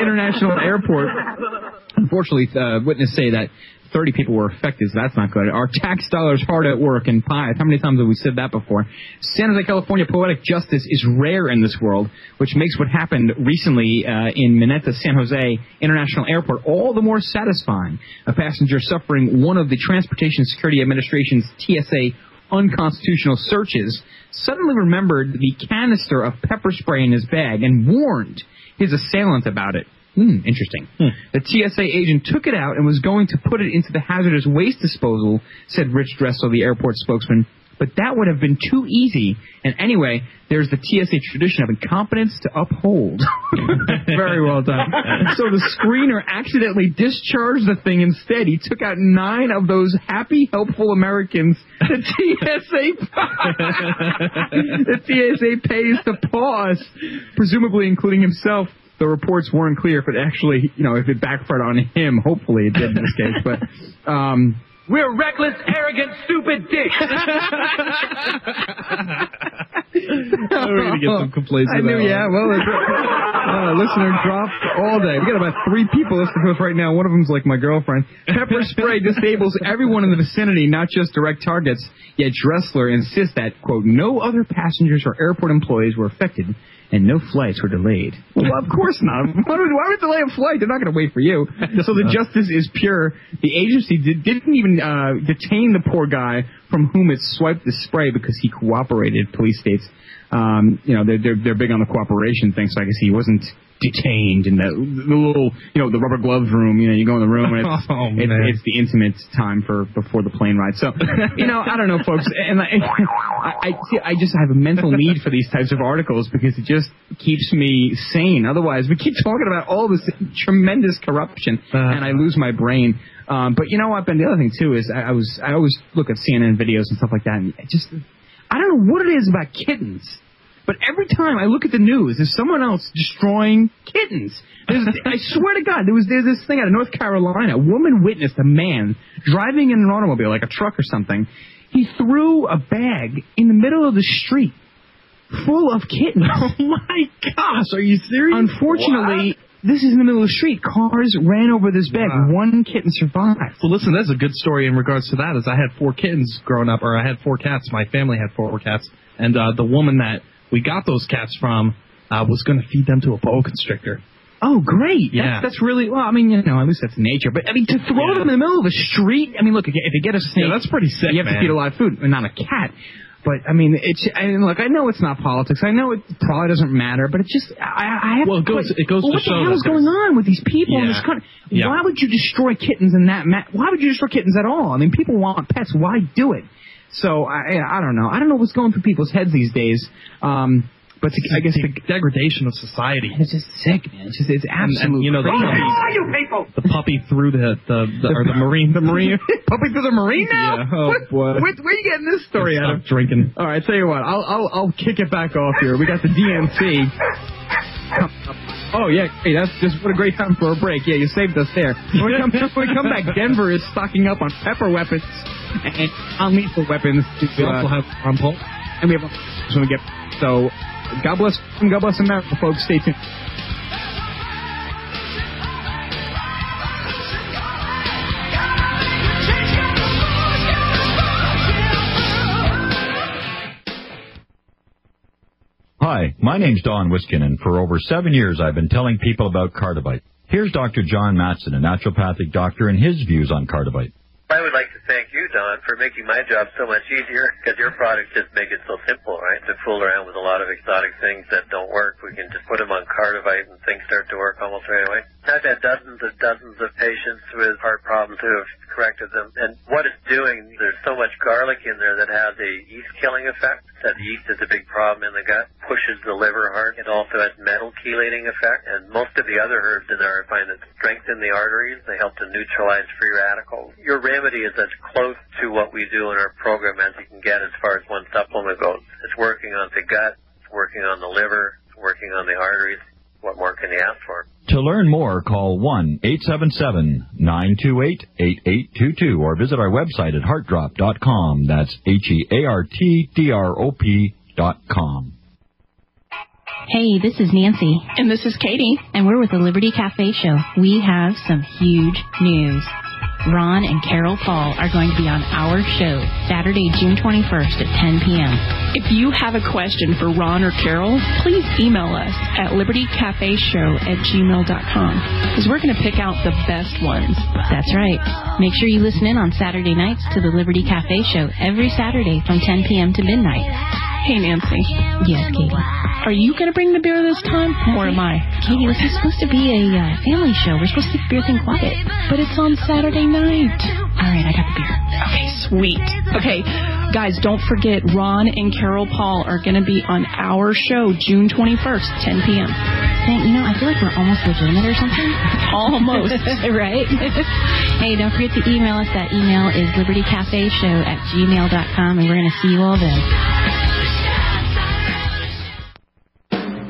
International Airport. Unfortunately, witnesses say that 30 people were affected, so that's not good. Our tax dollars hard at work in pies. How many times have we said that before? San Jose, California, poetic justice is rare in this world, which makes what happened recently in Mineta, San Jose International Airport all the more satisfying. A passenger suffering one of the Transportation Security Administration's TSA unconstitutional searches suddenly remembered the canister of pepper spray in his bag and warned his assailant about it. Interesting. The TSA agent took it out and was going to put it into the hazardous waste disposal, said Rich Dressel, the airport spokesman. But that would have been too easy. And anyway, there's the TSA tradition of incompetence to uphold. Very well done. So the screener accidentally discharged the thing. Instead, he took out 9 of those happy, helpful Americans. The TSA pays to pause, presumably including himself. The reports weren't clear if it actually, if it backfired on him. Hopefully it did in this case, but... We're reckless, arrogant, stupid dicks. We're going to get some complaints about that. Listener dropped all day. We got about 3 people listening to us right now. One of them's like my girlfriend. Pepper spray disables everyone in the vicinity, not just direct targets. Yet Dressler insists that, quote, no other passengers or airport employees were affected and no flights were delayed. Well, of course not. Why would delay a flight? They're not going to wait for you. So the justice is pure. The agency didn't even detain the poor guy from whom it swiped the spray because he cooperated, police states. You know, they're big on the cooperation thing, so I guess he wasn't detained in the little, you know, the rubber gloves room. You know, you go in the room and it's the intimate time for before the plane ride. So, you know, I don't know, folks. And I just have a mental need for these types of articles because it just keeps me sane. Otherwise, we keep talking about all this tremendous corruption, and I lose my brain. But you know what? And the other thing too is I always look at CNN videos and stuff like that, and I don't know what it is about kittens. But every time I look at the news, there's someone else destroying kittens. I swear to God, there's this thing out of North Carolina. A woman witnessed a man driving in an automobile, like a truck or something. He threw a bag in the middle of the street full of kittens. Oh, my gosh. Are you serious? Unfortunately... What? This is in the middle of the street. Cars ran over this bag. Wow. One kitten survived. Well, listen, that's a good story in regards to that. Is I had four kittens growing up, or I had four cats. My family had four cats, and the woman that we got those cats from was going to feed them to a boa constrictor. Oh, great. Yeah. That's really, well, I mean, you know, at least that's nature. But, I mean, to throw them in the middle of a street, I mean, look, if you get a snake, that's pretty sick, you have to feed a lot of food, and not a cat. But, I mean, look, I know it's not politics. I know it probably doesn't matter, but it's just, I have to question. Well, what the hell is going on with these people in this country? Yeah. Why would you destroy kittens in that why would you destroy kittens at all? I mean, people want pets. Why do it? So, I don't know. I don't know what's going through people's heads these days. But I guess the degradation of society. It's just sick, man. It's just absolutely. You know, crazy. Who are you people? The puppy threw the marine. The marine puppy threw the marine now. Yeah. Oh boy. Where are you getting this story out of? Drinking. All right, tell you what. I'll kick it back off here. We got the DNC. Oh, yeah, hey, that's just what a great time for a break. Yeah, you saved us there. When we come back, Denver is stocking up on pepper weapons and non-lethal weapons. We also have Ron Paul. And we have so God bless and God bless America, folks. Stay tuned. Hi, my name's Don Wiskin, and for over 7 years I've been telling people about Cardivite. Here's Dr. John Matson, a naturopathic doctor, and his views on Cardivite. I would like to thank you, Don, for making my job so much easier, because your products just make it so simple, right? To fool around with a lot of exotic things that don't work, we can just put them on Cardivite and things start to work almost right away. I've had dozens of patients with heart problems who have corrected them, and what it's doing, there's so much garlic in there that has a yeast-killing effect, that yeast is a big problem in the gut, pushes the liver hard. It also has metal chelating effect, and most of the other herbs in there I find that strengthen the arteries, they help to neutralize free radicals. Your remedy is as close to what we do in our program as you can get as far as one supplement goes. It's working on the gut, it's working on the liver, it's working on the arteries. What more can you ask for? To learn more, call 1-877-928-8822 or visit our website at heartdrop.com. That's HEARTDROP.com. Hey, this is Nancy. And this is Katie. And we're with the Liberty Cafe Show. We have some huge news. Ron and Carol Fall are going to be on our show Saturday, June 21st at 10 p.m. If you have a question for Ron or Carol, please email us at libertycafeshow@gmail.com because we're going to pick out the best ones. That's right. Make sure you listen in on Saturday nights to the Liberty Cafe Show every Saturday from 10 p.m. to midnight. Hey, Nancy. Yes, Katie. Are you going to bring the beer this time, or am I? Katie, this is supposed to be a family show. We're supposed to keep beer thing quiet, but it's on Saturday night. All right, I got the beer. Okay, sweet. Okay, guys, don't forget Ron and Carol Paul are going to be on our show June 21st, 10 p.m. Thank you. Know, I feel like we're almost legitimate or something. Almost, right? Hey, don't forget to email us. That email is libertycafeshow@gmail.com, and we're going to see you all then.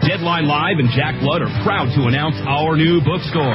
Deadline Live and Jack Blood are proud to announce our new bookstore.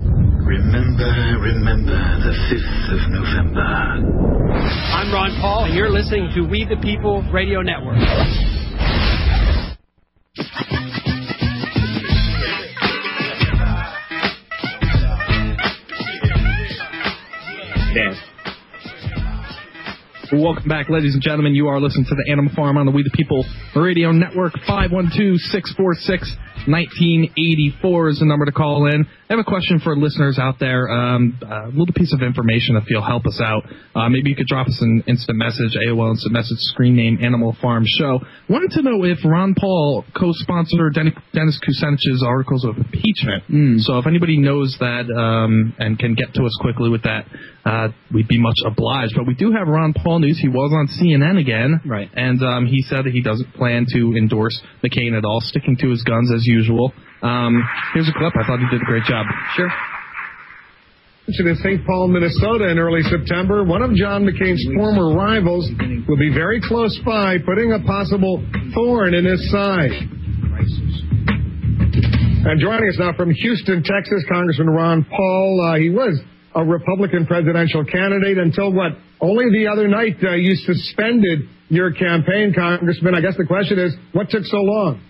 Remember the 5th of November. I'm Ron Paul, and you're listening to We the People Radio Network. Yes. Welcome back, ladies and gentlemen. You are listening to the Animal Farm on the We the People Radio Network. 512-646-1984 is the number to call in. I have a question for listeners out there, a little piece of information if you'll help us out. Maybe you could drop us an instant message, AOL instant message, screen name, Animal Farm Show. Wanted to know if Ron Paul co-sponsored Dennis Kucinich's articles of impeachment. So if anybody knows that and can get to us quickly with that, we'd be much obliged. But we do have Ron Paul news. He was on CNN again, right? And he said that he doesn't plan to endorse McCain at all, sticking to his guns as usual. Here's a clip. I thought he did a great job. Sure. In St. Paul, Minnesota in early September, one of John McCain's former rivals will be very close by, putting a possible thorn in his side. And joining us now from Houston, Texas, Congressman Ron Paul. He was a Republican presidential candidate until what? Only the other night you suspended your campaign, Congressman. I guess the question is, what took so long?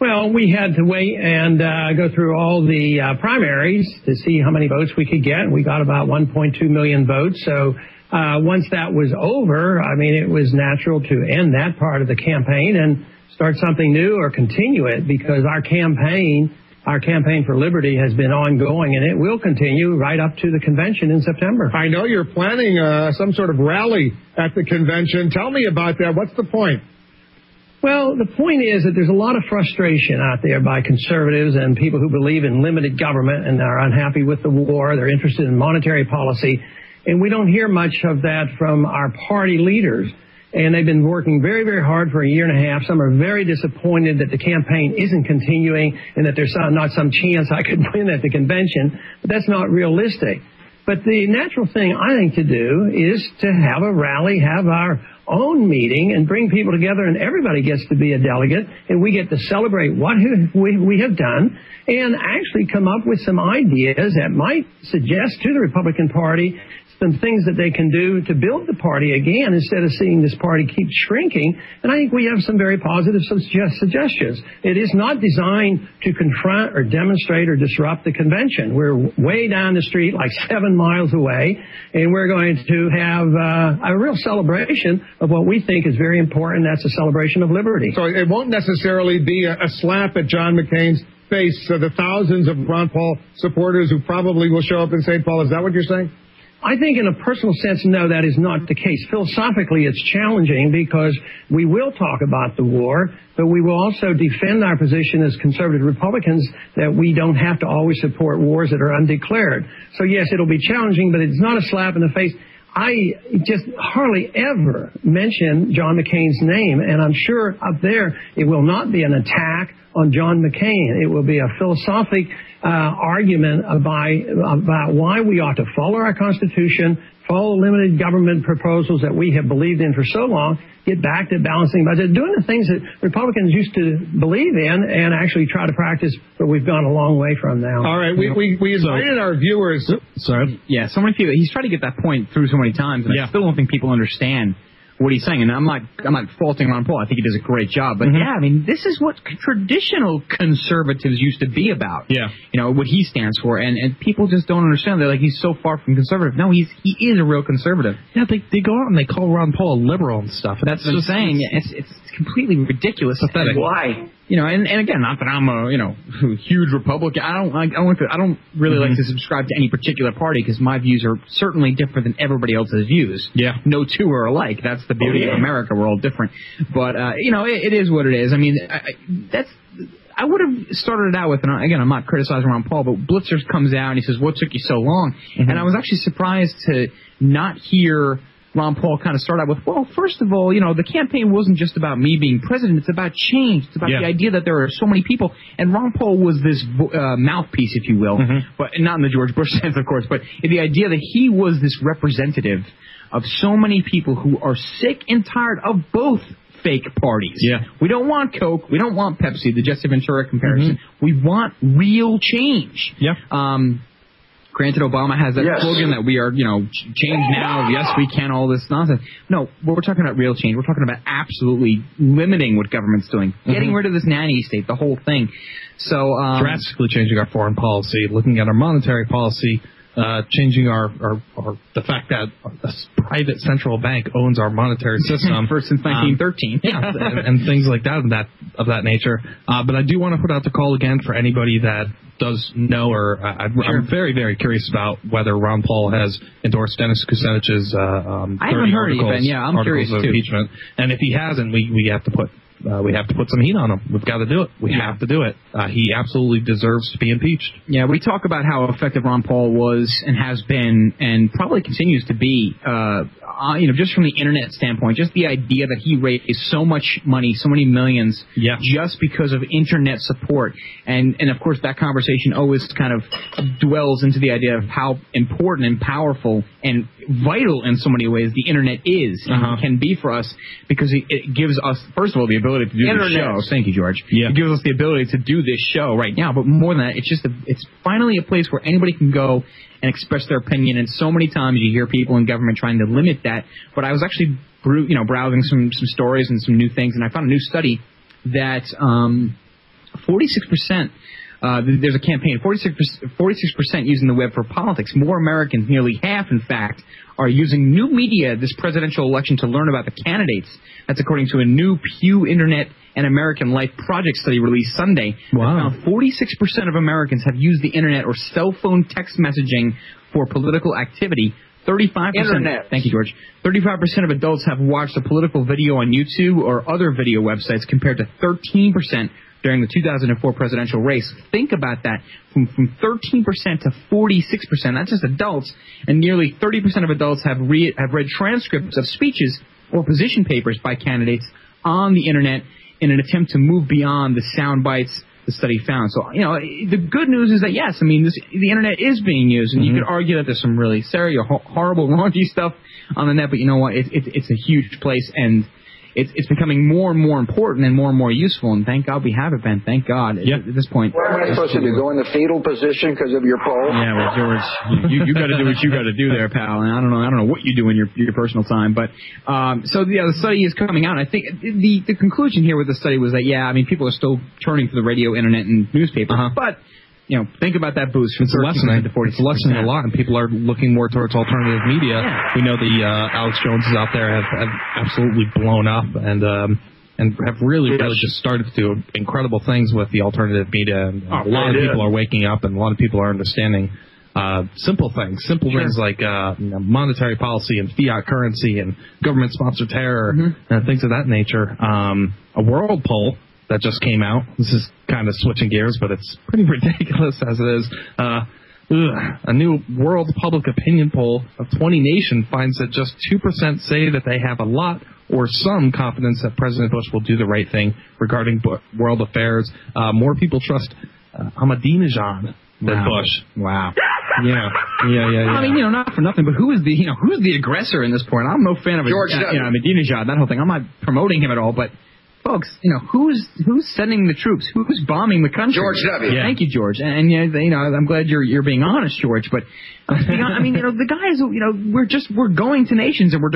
Well, we had to wait and go through all the primaries to see how many votes we could get. We got about 1.2 million votes. So once that was over, I mean, it was natural to end that part of the campaign and start something new or continue it, because our campaign for liberty has been ongoing, and it will continue right up to the convention in September. I know you're planning some sort of rally at the convention. Tell me about that. What's the point? Well, the point is that there's a lot of frustration out there by conservatives and people who believe in limited government and are unhappy with the war. They're interested in monetary policy. And we don't hear much of that from our party leaders. And they've been working very, very hard for a year and a half. Some are very disappointed that the campaign isn't continuing and that there's not some chance I could win at the convention. But that's not realistic. But the natural thing, I think, to do is to have a rally, have our own meeting, and bring people together, and everybody gets to be a delegate, and we get to celebrate what we have done and actually come up with some ideas that might suggest to the Republican Party some things that they can do to build the party again instead of seeing this party keep shrinking. And I think we have some very positive suggestions. It is not designed to confront or demonstrate or disrupt the convention. We're way down the street, like 7 miles away, and we're going to have a real celebration of what we think is very important. That's a celebration of liberty. So it won't necessarily be a slap at John McCain's face. So the thousands of Ron Paul supporters who probably will show up in St. Paul, is that what you're saying? I think in a personal sense, no, that is not the case. Philosophically, it's challenging because we will talk about the war, but we will also defend our position as conservative Republicans that we don't have to always support wars that are undeclared. So, yes, it'll be challenging, but it's not a slap in the face. I just hardly ever mention John McCain's name, and I'm sure up there it will not be an attack on John McCain. It will be a philosophic argument about why we ought to follow our Constitution, follow limited government proposals that we have believed in for so long, get back to balancing budget, doing the things that Republicans used to believe in and actually try to practice, but we've gone a long way from now. All right, we invited our viewers. Sorry. Yeah, so many people. He's tried to get that point through so many times, and I still don't think people understand what he's saying. And I'm not faulting Ron Paul. I think he does a great job. But, yeah, I mean, this is what traditional conservatives used to be about. Yeah. You know, what he stands for. And people just don't understand. They're like, he's so far from conservative. No, he is a real conservative. Yeah, they go out and they call Ron Paul a liberal and stuff. And that's what I'm saying. It's completely ridiculous. Pathetic. Why? You know, and again, not that I'm a, you know, huge Republican. I don't really like to subscribe to any particular party because my views are certainly different than everybody else's views. Yeah. No two are alike. That's the beauty of America. We're all different. But, you know, it is what it is. I mean, I would have started it out with, and again, I'm not criticizing Ron Paul, but Blitzer comes out and he says, what took you so long? Mm-hmm. And I was actually surprised to not hear Ron Paul kind of started out with, well, first of all, you know, the campaign wasn't just about me being president. It's about change. It's about the idea that there are so many people. And Ron Paul was this mouthpiece, if you will, but not in the George Bush sense, of course, but the idea that he was this representative of so many people who are sick and tired of both fake parties. Yeah. We don't want Coke. We don't want Pepsi, the Jesse Ventura comparison. Mm-hmm. We want real change. Yeah. Granted, Obama has that slogan that we are, you know, change now, yes, we can, all this nonsense. No, we're talking about real change. We're talking about absolutely limiting what government's doing, getting rid of this nanny state, the whole thing. So drastically changing our foreign policy, looking at our monetary policy, changing our the fact that a private central bank owns our monetary system first since 1913, and things like that of that nature. But I do want to put out the call again for anybody that does know, or I'm very, very curious about whether Ron Paul has endorsed Dennis Kucinich's I haven't heard even. Yeah, I'm curious too. Impeachment. And if he hasn't, we have to put some heat on him. We've got to do it. We have to do it. He absolutely deserves to be impeached. Yeah, we talk about how effective Ron Paul was and has been, and probably continues to be. You know, just from the internet standpoint, just the idea that he raised so much money, so many millions, just because of internet support, and of course that conversation always kind of dwells into the idea of how important and powerful and vital in so many ways the internet is and can be for us, because it gives us, first of all, the ability to do this show. Thank you, George. Yeah. It gives us the ability to do this show right now, but more than that, it's just it's finally a place where anybody can go and express their opinion. And so many times you hear people in government trying to limit that. But I was actually, you know, browsing some stories and some new things, and I found a new study that 46%. There's a campaign. 46% using the web for politics. More Americans, nearly half, in fact, are using new media this presidential election to learn about the candidates. That's according to a new Pew Internet and American Life Project study released Sunday. Wow. That found 46% of Americans have used the internet or cell phone text messaging for political activity. 35%. Thank you, George. 35% of adults have watched a political video on YouTube or other video websites, compared to 13%. During the 2004 presidential race. Think about that. From 13% to 46%. That's just adults. And nearly 30% of adults have read transcripts of speeches or position papers by candidates on the internet in an attempt to move beyond the sound bites the study found. So, you know, the good news is that, yes, I mean, the internet is being used, and you could argue that there's some really serious, horrible, raunchy stuff on the net, but you know what? It's a huge place, and it's becoming more and more important and more useful, and thank God we have it, Ben. Thank God at this point. Well, am I supposed to go in the fetal position because of your poll? Yeah, well, George, you got to do what you got to do there, pal. And I don't know what you do in your personal time, but so the study is coming out. I think the conclusion here with the study was that I mean, people are still turning to the radio, internet, and newspaper, but. You know, think about that boost from 13% to 40%. It's lessening a lot, and people are looking more towards alternative media. Yeah. We know the Alex Joneses out there have absolutely blown up, and have really just started to do incredible things with the alternative media. And a lot of people are waking up, and a lot of people are understanding simple things like monetary policy and fiat currency and government-sponsored terror and things of that nature. A world poll that just came out. This is kind of switching gears, but it's pretty ridiculous as it is. A new world public opinion poll of 20 nations finds that just 2% say that they have a lot or some confidence that President Bush will do the right thing regarding world affairs. More people trust Ahmadinejad than Bush. Wow. Yeah. I mean, you know, not for nothing, but who's the aggressor in this point? I'm no fan of George Ahmadinejad, that whole thing. I'm not promoting him at all, but folks, you know, who's sending the troops? Who's bombing the country? George W. Yeah. Thank you, George. And you know, I'm glad you're being honest, George. But you know, I mean, you know, the guys, you know, we're going to nations and we're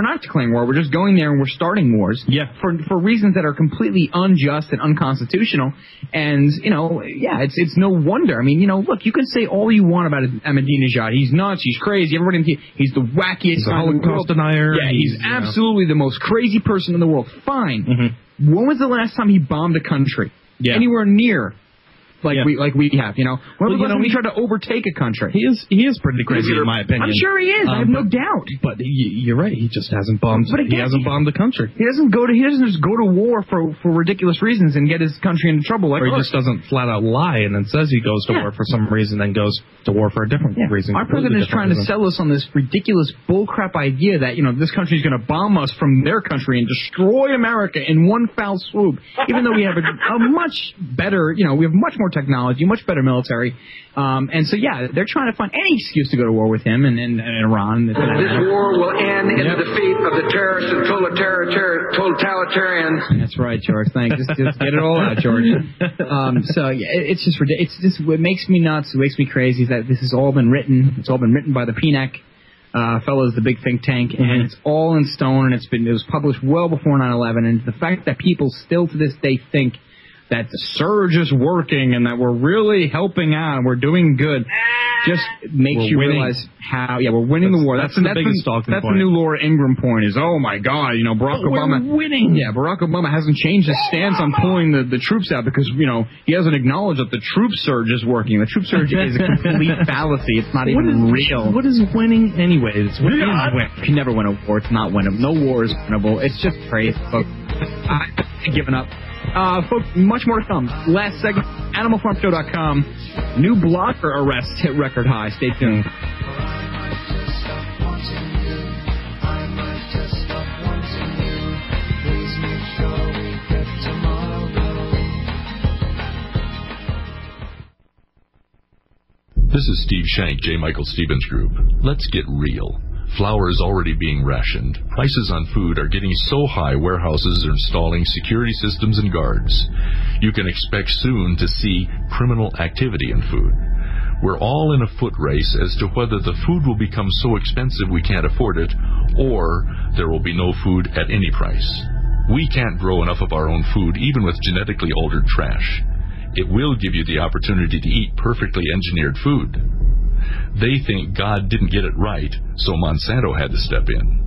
not declaring war. We're just going there and we're starting wars. Yeah. For reasons that are completely unjust and unconstitutional. And you know, yeah, it's no wonder. I mean, you know, look, you can say all you want about Ahmadinejad. He's nuts. He's crazy. Everybody, he's the wackiest guy in the world. Denier. Yeah, he's absolutely the most crazy person in the world. Fine. Mm-hmm. When was the last time he bombed a country? Yeah. Anywhere near we have, you know? When we tried to overtake a country? He is pretty crazy, in my opinion. I'm sure he is. I have no doubt. But you're right. He just hasn't bombed. But again, he hasn't bombed the country. He doesn't just go to war for ridiculous reasons and get his country into trouble. Like, or he just doesn't flat out lie and then says he goes to war for some reason, then goes to war for a different reason. Our president is trying to sell us on this ridiculous bullcrap idea that, you know, this country is going to bomb us from their country and destroy America in one foul swoop, even though we have a much better, you know, we have much more technology, much better military, and so they're trying to find any excuse to go to war with him and Iran. This war will end in the defeat of the terrorists and totalitarians. That's right, George. Thanks. Just get it all out, George. It's just ridiculous. It's just what makes me nuts. What makes me crazy is that this has all been written. It's all been written by the PNAC fellows, the big think tank, and it's all in stone. And it was published well before 9/11. And the fact that people still to this day think that the surge is working and that we're really helping out and we're doing good just makes you realize how we're winning the war. That's the new Laura Ingraham point is, oh my God, you know, Barack Obama winning. Yeah, Barack Obama hasn't changed his stance on pulling the troops out because, you know, he hasn't acknowledged that the troop surge is working. The troop surge is a complete fallacy. It's not even real. What is winning anyway? It's winning. You can never win a war. It's not winnable. No war is winnable. It's just crazy. I've given up. Folks, much more to come. Last segment, AnimalFarmShow.com. New blogger arrests hit record high. Stay tuned. This is Steve Shank, J. Michael Stevens Group. Let's get real. Flour is already being rationed. Prices on food are getting so high warehouses are installing security systems and guards. You can expect soon to see criminal activity in food. We're all in a foot race as to whether the food will become so expensive we can't afford it, or there will be no food at any price. We can't grow enough of our own food, even with genetically altered trash. It will give you the opportunity to eat perfectly engineered food. They think God didn't get it right, so Monsanto had to step in.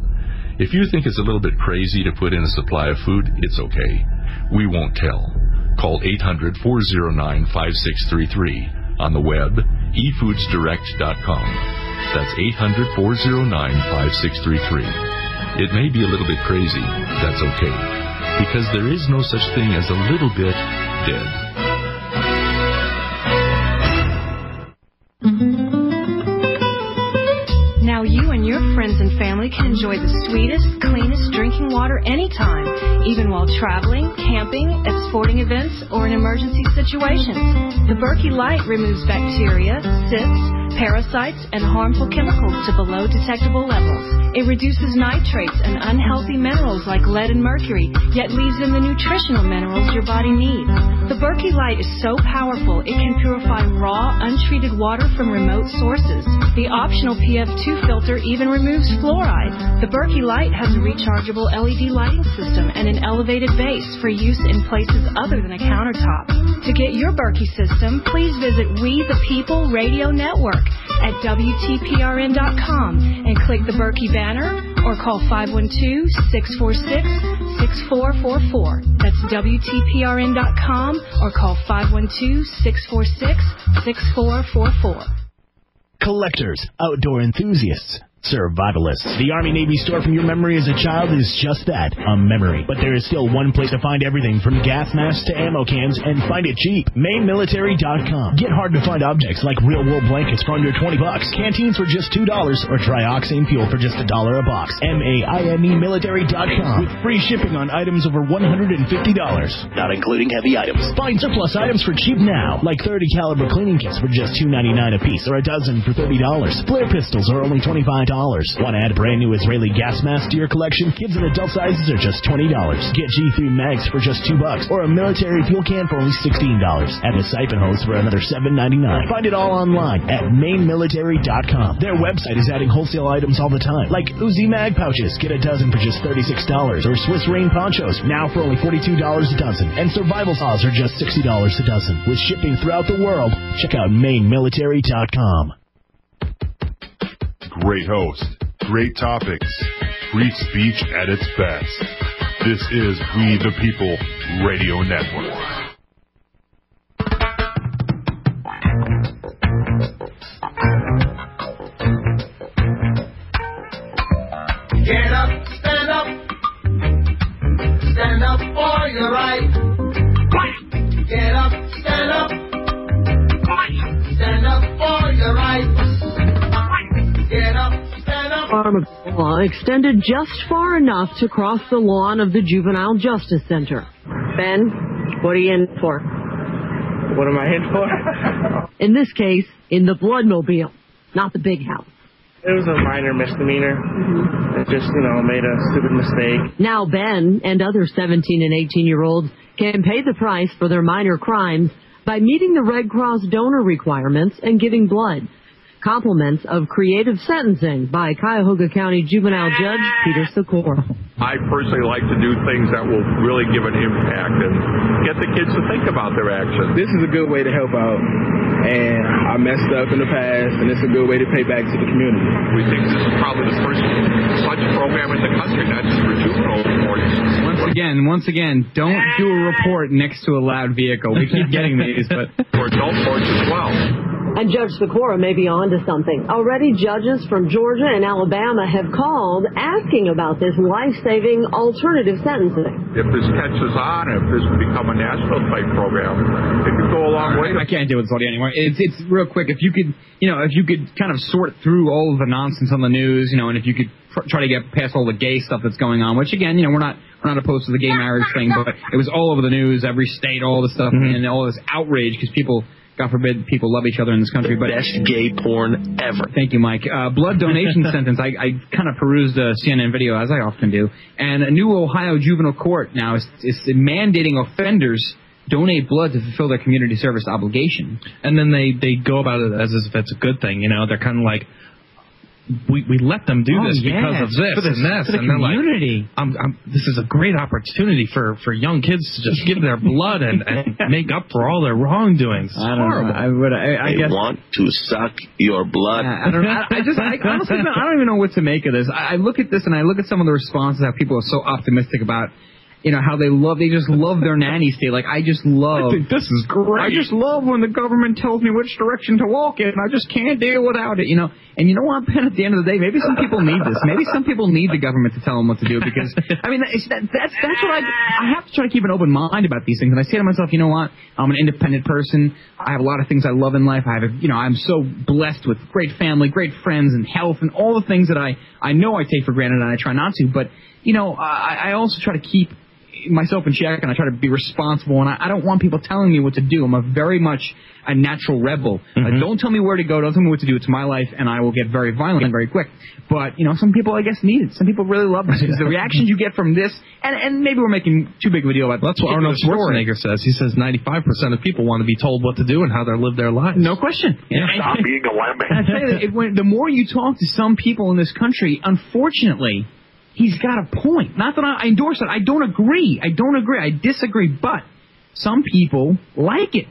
If you think it's a little bit crazy to put in a supply of food, it's okay. We won't tell. Call 800-409-5633. On the web, efoodsdirect.com. That's 800-409-5633. It may be a little bit crazy. That's okay. Because there is no such thing as a little bit dead. Now you and your friends and family can enjoy the sweetest, cleanest drinking water anytime, even while traveling, camping, at sporting events, or in emergency situations. The Berkey Light removes bacteria, cysts, parasites, and harmful chemicals to below detectable levels. It reduces nitrates and unhealthy minerals like lead and mercury, yet leaves in the nutritional minerals your body needs. The Berkey Light is so powerful, it can purify raw, untreated water from remote sources. The optional PF2 filter even removes fluoride. The Berkey Light has a rechargeable LED lighting system and an elevated base for use in places other than a countertop. To get your Berkey system, please visit We the People Radio Network at WTPRN.com and click the Berkey banner or call 512-646-6444. That's WTPRN.com or call 512-646-6444. Collectors, outdoor enthusiasts, survivalists. The Army Navy store from your memory as a child is just that, a memory. But there is still one place to find everything from gas masks to ammo cans, and find it cheap. MainMilitary.com. Get hard to find objects like real wool blankets for under $20, canteens for just $2, or trioxane fuel for just $1 a box. MainMilitary.com with free shipping on items over $150, not including heavy items. Find surplus items for cheap now, like 30 caliber cleaning kits for just $2.99 apiece, or a dozen for $30. Flare pistols are only $25. Want to add a brand new Israeli gas mask to your collection? Kids in adult sizes are just $20. Get G3 mags for just $2 or a military fuel can for only $16. Add a siphon hose for another $7.99. Find it all online at mainmilitary.com. Their website is adding wholesale items all the time, like Uzi mag pouches. Get a dozen for just $36, or Swiss rain ponchos now for only $42 a dozen, and survival saws are just $60 a dozen. With shipping throughout the world, check out mainmilitary.com. Great host, great topics, free speech at its best. This is We the People Radio Network. Get up, stand up. Stand up for your right. Get up, stand up. Stand up for your right. Get up, stand up. Arm of the law extended just far enough to cross the lawn of the Juvenile Justice Center. Ben, what are you in for? What am I in for? In this case, in the Bloodmobile, not the big house. It was a minor misdemeanor. Mm-hmm. It just, made a stupid mistake. Now Ben and other 17 and 18-year-olds can pay the price for their minor crimes by meeting the Red Cross donor requirements and giving blood. Compliments of creative sentencing by Cuyahoga County Juvenile Judge Peter Sikora. I personally like to do things that will really give an impact and get the kids to think about their actions. This is a good way to help out. And I messed up in the past, and it's a good way to pay back to the community. We think this is probably the first such program in the country, not just for juvenile reports. Once again, don't do a report next to a loud vehicle. We keep getting these, but for adult courts as well. And Judge Sikora may be on to something. Already judges from Georgia and Alabama have called asking about this life-saving alternative sentencing. If this catches on, if this would become a national-type program, it could go a long way. I can't do it with Saudi anymore. It's real quick. If you could, kind of sort through all of the nonsense on the news, and if you could try to get past all the gay stuff that's going on, which again, we're not opposed to the gay marriage thing, but it was all over the news, every state, all this stuff, mm-hmm. and all this outrage because people. God forbid people love each other in this country. But best gay porn ever. Thank you, Mike. Blood donation sentence. I kind of perused a CNN video, as I often do. And a new Ohio juvenile court now is mandating offenders donate blood to fulfill their community service obligation. And then they go about it as if it's a good thing. They're kind of like, we let them do this because of this and this. And they're like, this is a great opportunity for young kids to just give their blood and make up for all their wrongdoings. It's horrible. I guess want to suck your blood. Yeah, honestly, I don't even know what to make of this. I look at this and I look at some of the responses that people are so optimistic about. How they just love their nanny state. Like, I think this is great. I just love when the government tells me which direction to walk in, and I just can't deal without it, And you know what, Ben, at the end of the day, maybe some people need this. Maybe some people need the government to tell them what to do because, that's what I have to try to keep an open mind about these things. And I say to myself, you know what, I'm an independent person. I have a lot of things I love in life. I have, I'm so blessed with great family, great friends, and health, and all the things that I know I take for granted and I try not to. But, I also try to keep myself in check, and I try to be responsible, and I don't want people telling me what to do. I'm very much a natural rebel. Mm-hmm. Don't tell me where to go. Don't tell me what to do. It's my life, and I will get very violent very quick. But, some people, I guess, need it. Some people really love this. Because the reactions you get from this, and maybe we're making too big of a deal about that's what Arnold Schwarzenegger says. He says 95% of people want to be told what to do and how they live their lives. No question. Yeah. Stop being a wimp. The more you talk to some people in this country, unfortunately, he's got a point. Not that I endorse it. I don't agree. I disagree. But some people like it.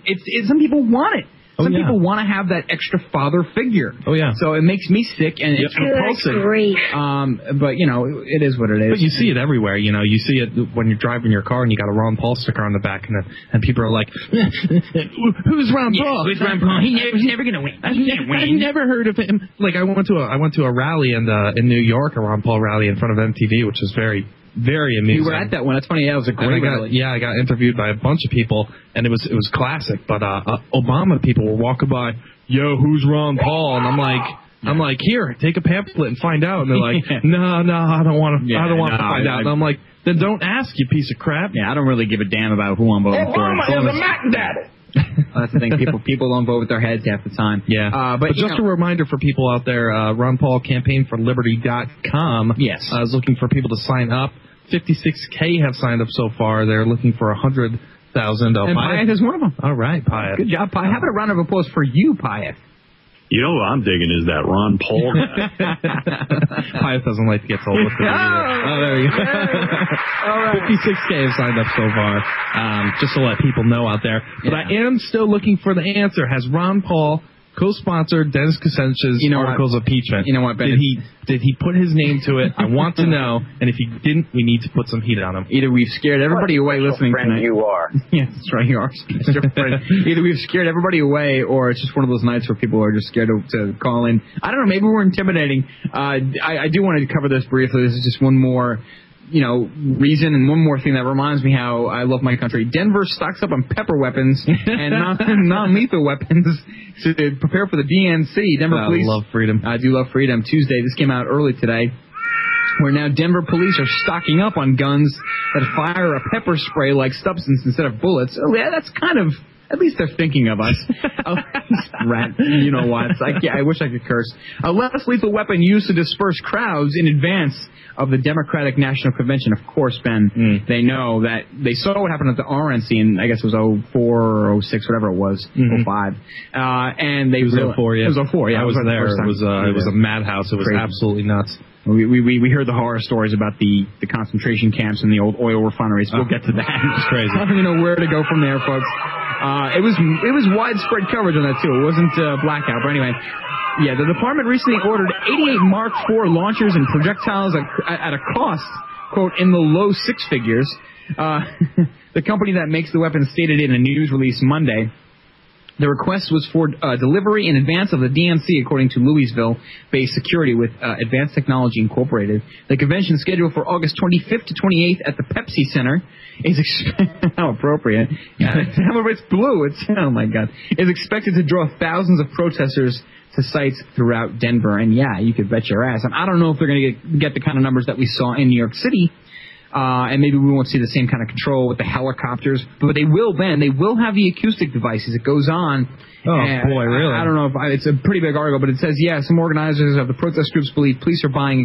Some people want it. Some people want to have that extra father figure. Oh, yeah. So it makes me sick, and it's repulsive. Great. But, it is what it is. But you see it everywhere. You see it when you're driving your car and you got a Ron Paul sticker on the back, and people are like, who's Ron Paul? Who's Ron Paul? He's never going to win. I've never heard of him. Like, I went to a rally in New York, a Ron Paul rally in front of MTV, which was very... very amusing. You were at that one. That's funny. That was a great rally. Yeah, I got interviewed by a bunch of people, and it was classic. But Obama people were walking by, yo, who's Ron Paul? And I'm like, here, take a pamphlet and find out. And they're like, no, I don't want to find out. And I'm like, Then don't ask, you piece of crap. Yeah, I don't really give a damn about who I'm voting for. Obama is a Mac Daddy. Well, that's the thing. People don't vote with their heads half the time. Yeah. But just a reminder for people out there, Ron Paul, campaignforliberty.com, yes, is looking for people to sign up. 56K have signed up so far. They're looking for 100,000. And Pyatt is one of them. All right, Pyatt. Good job, Pyatt. How about a round of applause for you, Pyatt? You know what I'm digging is that Ron Paul guy. Pyatt doesn't like to get told what to do. Oh, there you go. All right. 56K have signed up so far, just to let people know out there. But yeah. I am still looking for the answer. Has Ron Paul co-sponsored Dennis Kucinich's articles of impeachment? You know what, Ben? Did he put his name to it? I want to know. And if he didn't, we need to put some heat on him. Either we've scared everybody away listening tonight. You are. Yeah, that's right. You are. Either we've scared everybody away, or it's just one of those nights where people are just scared to call in. I don't know. Maybe we're intimidating. I do want to cover this briefly. This is just one more, reason and one more thing that reminds me how I love my country. Denver stocks up on pepper weapons and non-lethal weapons to prepare for the DNC. Denver police. I love freedom. I do love freedom. Tuesday, this came out early today, where now Denver police are stocking up on guns that fire a pepper spray-like substance instead of bullets. Oh, yeah, that's kind of... At least they're thinking of us. You know what? I wish I could curse. A less lethal weapon used to disperse crowds in advance of the Democratic National Convention. Of course, Ben, they know that. They saw what happened at the RNC in, I guess it was 04 or 06, whatever it was, 05. And they was 04, yeah. It was 04, yeah. I was there. It was a madhouse. It was crazy. Absolutely nuts. We heard the horror stories about the concentration camps and the old oil refineries. We'll get to that. It's crazy. I don't even know where to go from there, folks. It was widespread coverage on that, too. It wasn't blackout, but anyway. Yeah, the department recently ordered 88 Mark IV launchers and projectiles at a cost, quote, in the low six figures. The company that makes the weapons stated in a news release Monday, the request was for delivery in advance of the DNC, according to Louisville-based security with Advanced Technology Incorporated. The convention scheduled for August 25th to 28th at the Pepsi Center is how appropriate. It's blue. Oh my God. Is expected to draw thousands of protesters to sites throughout Denver. And yeah, you could bet your ass. And I don't know if they're going to get the kind of numbers that we saw in New York City. And maybe we won't see the same kind of control with the helicopters, but they will, Ben. They will have the acoustic devices. It goes on. Oh, boy, really? I don't know. It's a pretty big article, but it says, yeah, some organizers of the protest groups believe police are buying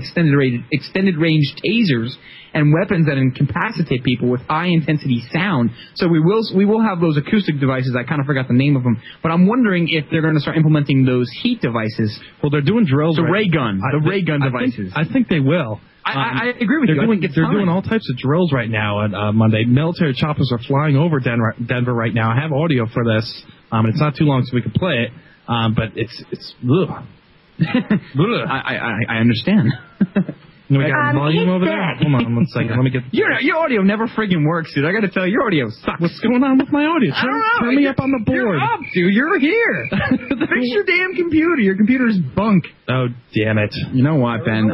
extended range tasers and weapons that incapacitate people with high-intensity sound. So we will have those acoustic devices. I kind of forgot the name of them. But I'm wondering if they're going to start implementing those heat devices. Well, they're doing drills. The ray gun. The ray gun devices. I think they will. I agree with you. They're doing all types of drills right now on Monday. Military choppers are flying over Denver right now. I have audio for this, and it's not too long so we can play it, but it's ugh. I understand. We got volume over there? Hold on one second. Let me get... Your audio never friggin' works, dude. I gotta tell you, your audio sucks. What's going on with my audio? Turn me up on the board. You're up, dude. You're here. Fix your damn computer. Your computer's bunk. Oh, damn it. You know what, Ben?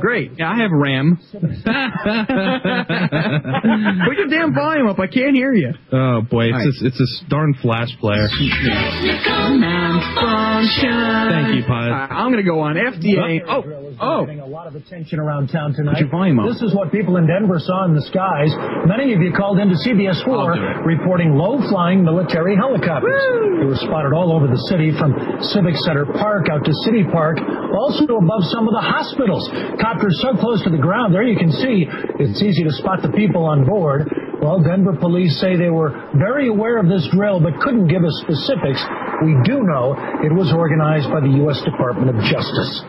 Great. Yeah, I have RAM. Put your damn volume up. I can't hear you. Oh, boy. It's this darn flash player. Thank you, Pod. I'm gonna go on FDA. Oh. A lot of attention around town tonight. This is what people in Denver saw in the skies. Many of you called into CBS 4 reporting low-flying military helicopters. Woo! They were spotted all over the city, from Civic Center Park out to City Park, also above some of the hospitals. Copters so close to the ground there you can see it's easy to spot the people on board. Well, Denver police say they were very aware of this drill but couldn't give us specifics. We do know it was organized by the U.S. Department of Justice.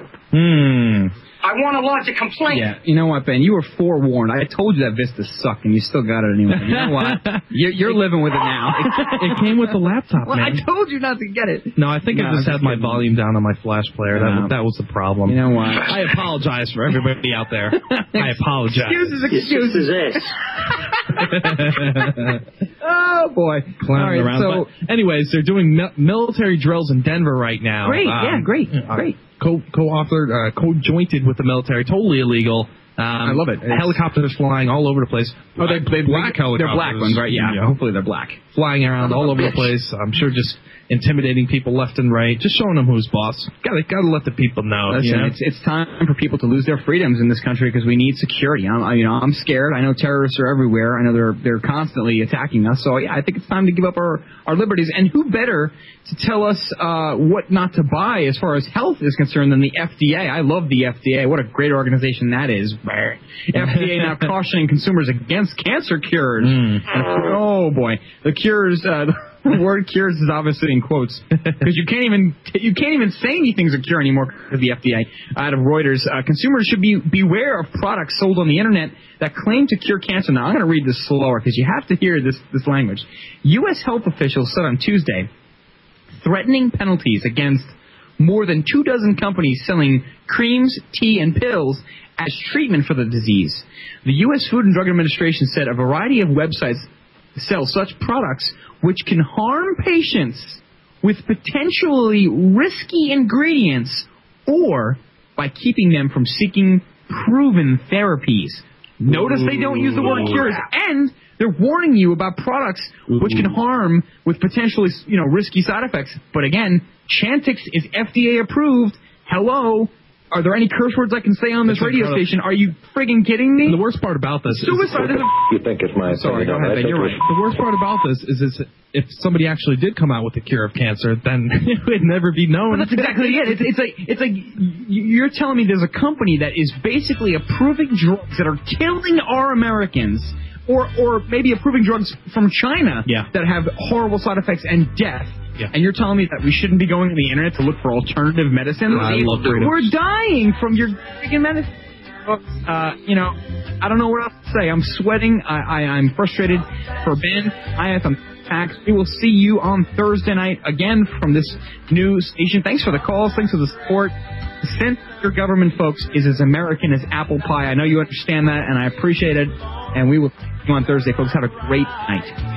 I want to lodge a complaint. Yeah. You know what, Ben? You were forewarned. I told you that Vista sucked, and you still got it anyway. You know what? You're living with it now. It came with the laptop, man. I told you not to get it. No, I think I just had my volume down on my flash player. No. That was the problem. You know what? I apologize for everybody out there. I apologize. Excuses. Oh, boy. Clowning around. So, but anyways, they're doing military drills in Denver right now. Great. Great. Co-authored, co-jointed with the military, totally illegal. I love it. Helicopters flying all over the place. They're black helicopters. They're black ones, right? Yeah. Hopefully they're black. flying around all over the place. I'm sure just intimidating people left and right, just showing them who's boss. Gotta let the people know. Listen, you know? It's time for people to lose their freedoms in this country because we need security. I'm scared. I know terrorists are everywhere. I know they're constantly attacking us. So yeah, I think it's time to give up our liberties. And who better to tell us what not to buy as far as health is concerned than the FDA? I love the FDA. What a great organization that is. FDA now cautioning consumers against cancer cures. Oh boy, the cures. The word cures is obviously in quotes because you can't even say anything's a cure anymore because the FDA. Out of Reuters, consumers should beware of products sold on the internet that claim to cure cancer. Now I'm going to read this slower because you have to hear this language. U.S. health officials said on Tuesday, threatening penalties against more than 24 companies selling creams, tea, and pills as treatment for the disease. The U.S. Food and Drug Administration said a variety of websites sell such products which can harm patients with potentially risky ingredients or by keeping them from seeking proven therapies. Notice they don't use the word cures, and they're warning you about products which can harm with potentially risky side effects. But again, Chantix is FDA approved. Hello. Are there any curse words I can say on this radio station? Are you friggin' kidding me? And the worst part about this suicide is... You think it's my... Sorry, go ahead. You're right. The worst part about this is if somebody actually did come out with a cure of cancer, then it would never be known. But that's exactly it. It's like you're telling me there's a company that is basically approving drugs that are killing our Americans, or maybe approving drugs from China that have horrible side effects and death. Yeah. And you're telling me that we shouldn't be going to the internet to look for alternative medicine? We're dying from your freaking medicine. I don't know what else to say. I'm sweating. I'm frustrated for Ben. I have some facts. We will see you on Thursday night again from this new station. Thanks for the calls. Thanks for the support. Since your government, folks, is as American as apple pie. I know you understand that, and I appreciate it. And we will see you on Thursday, folks. Have a great night.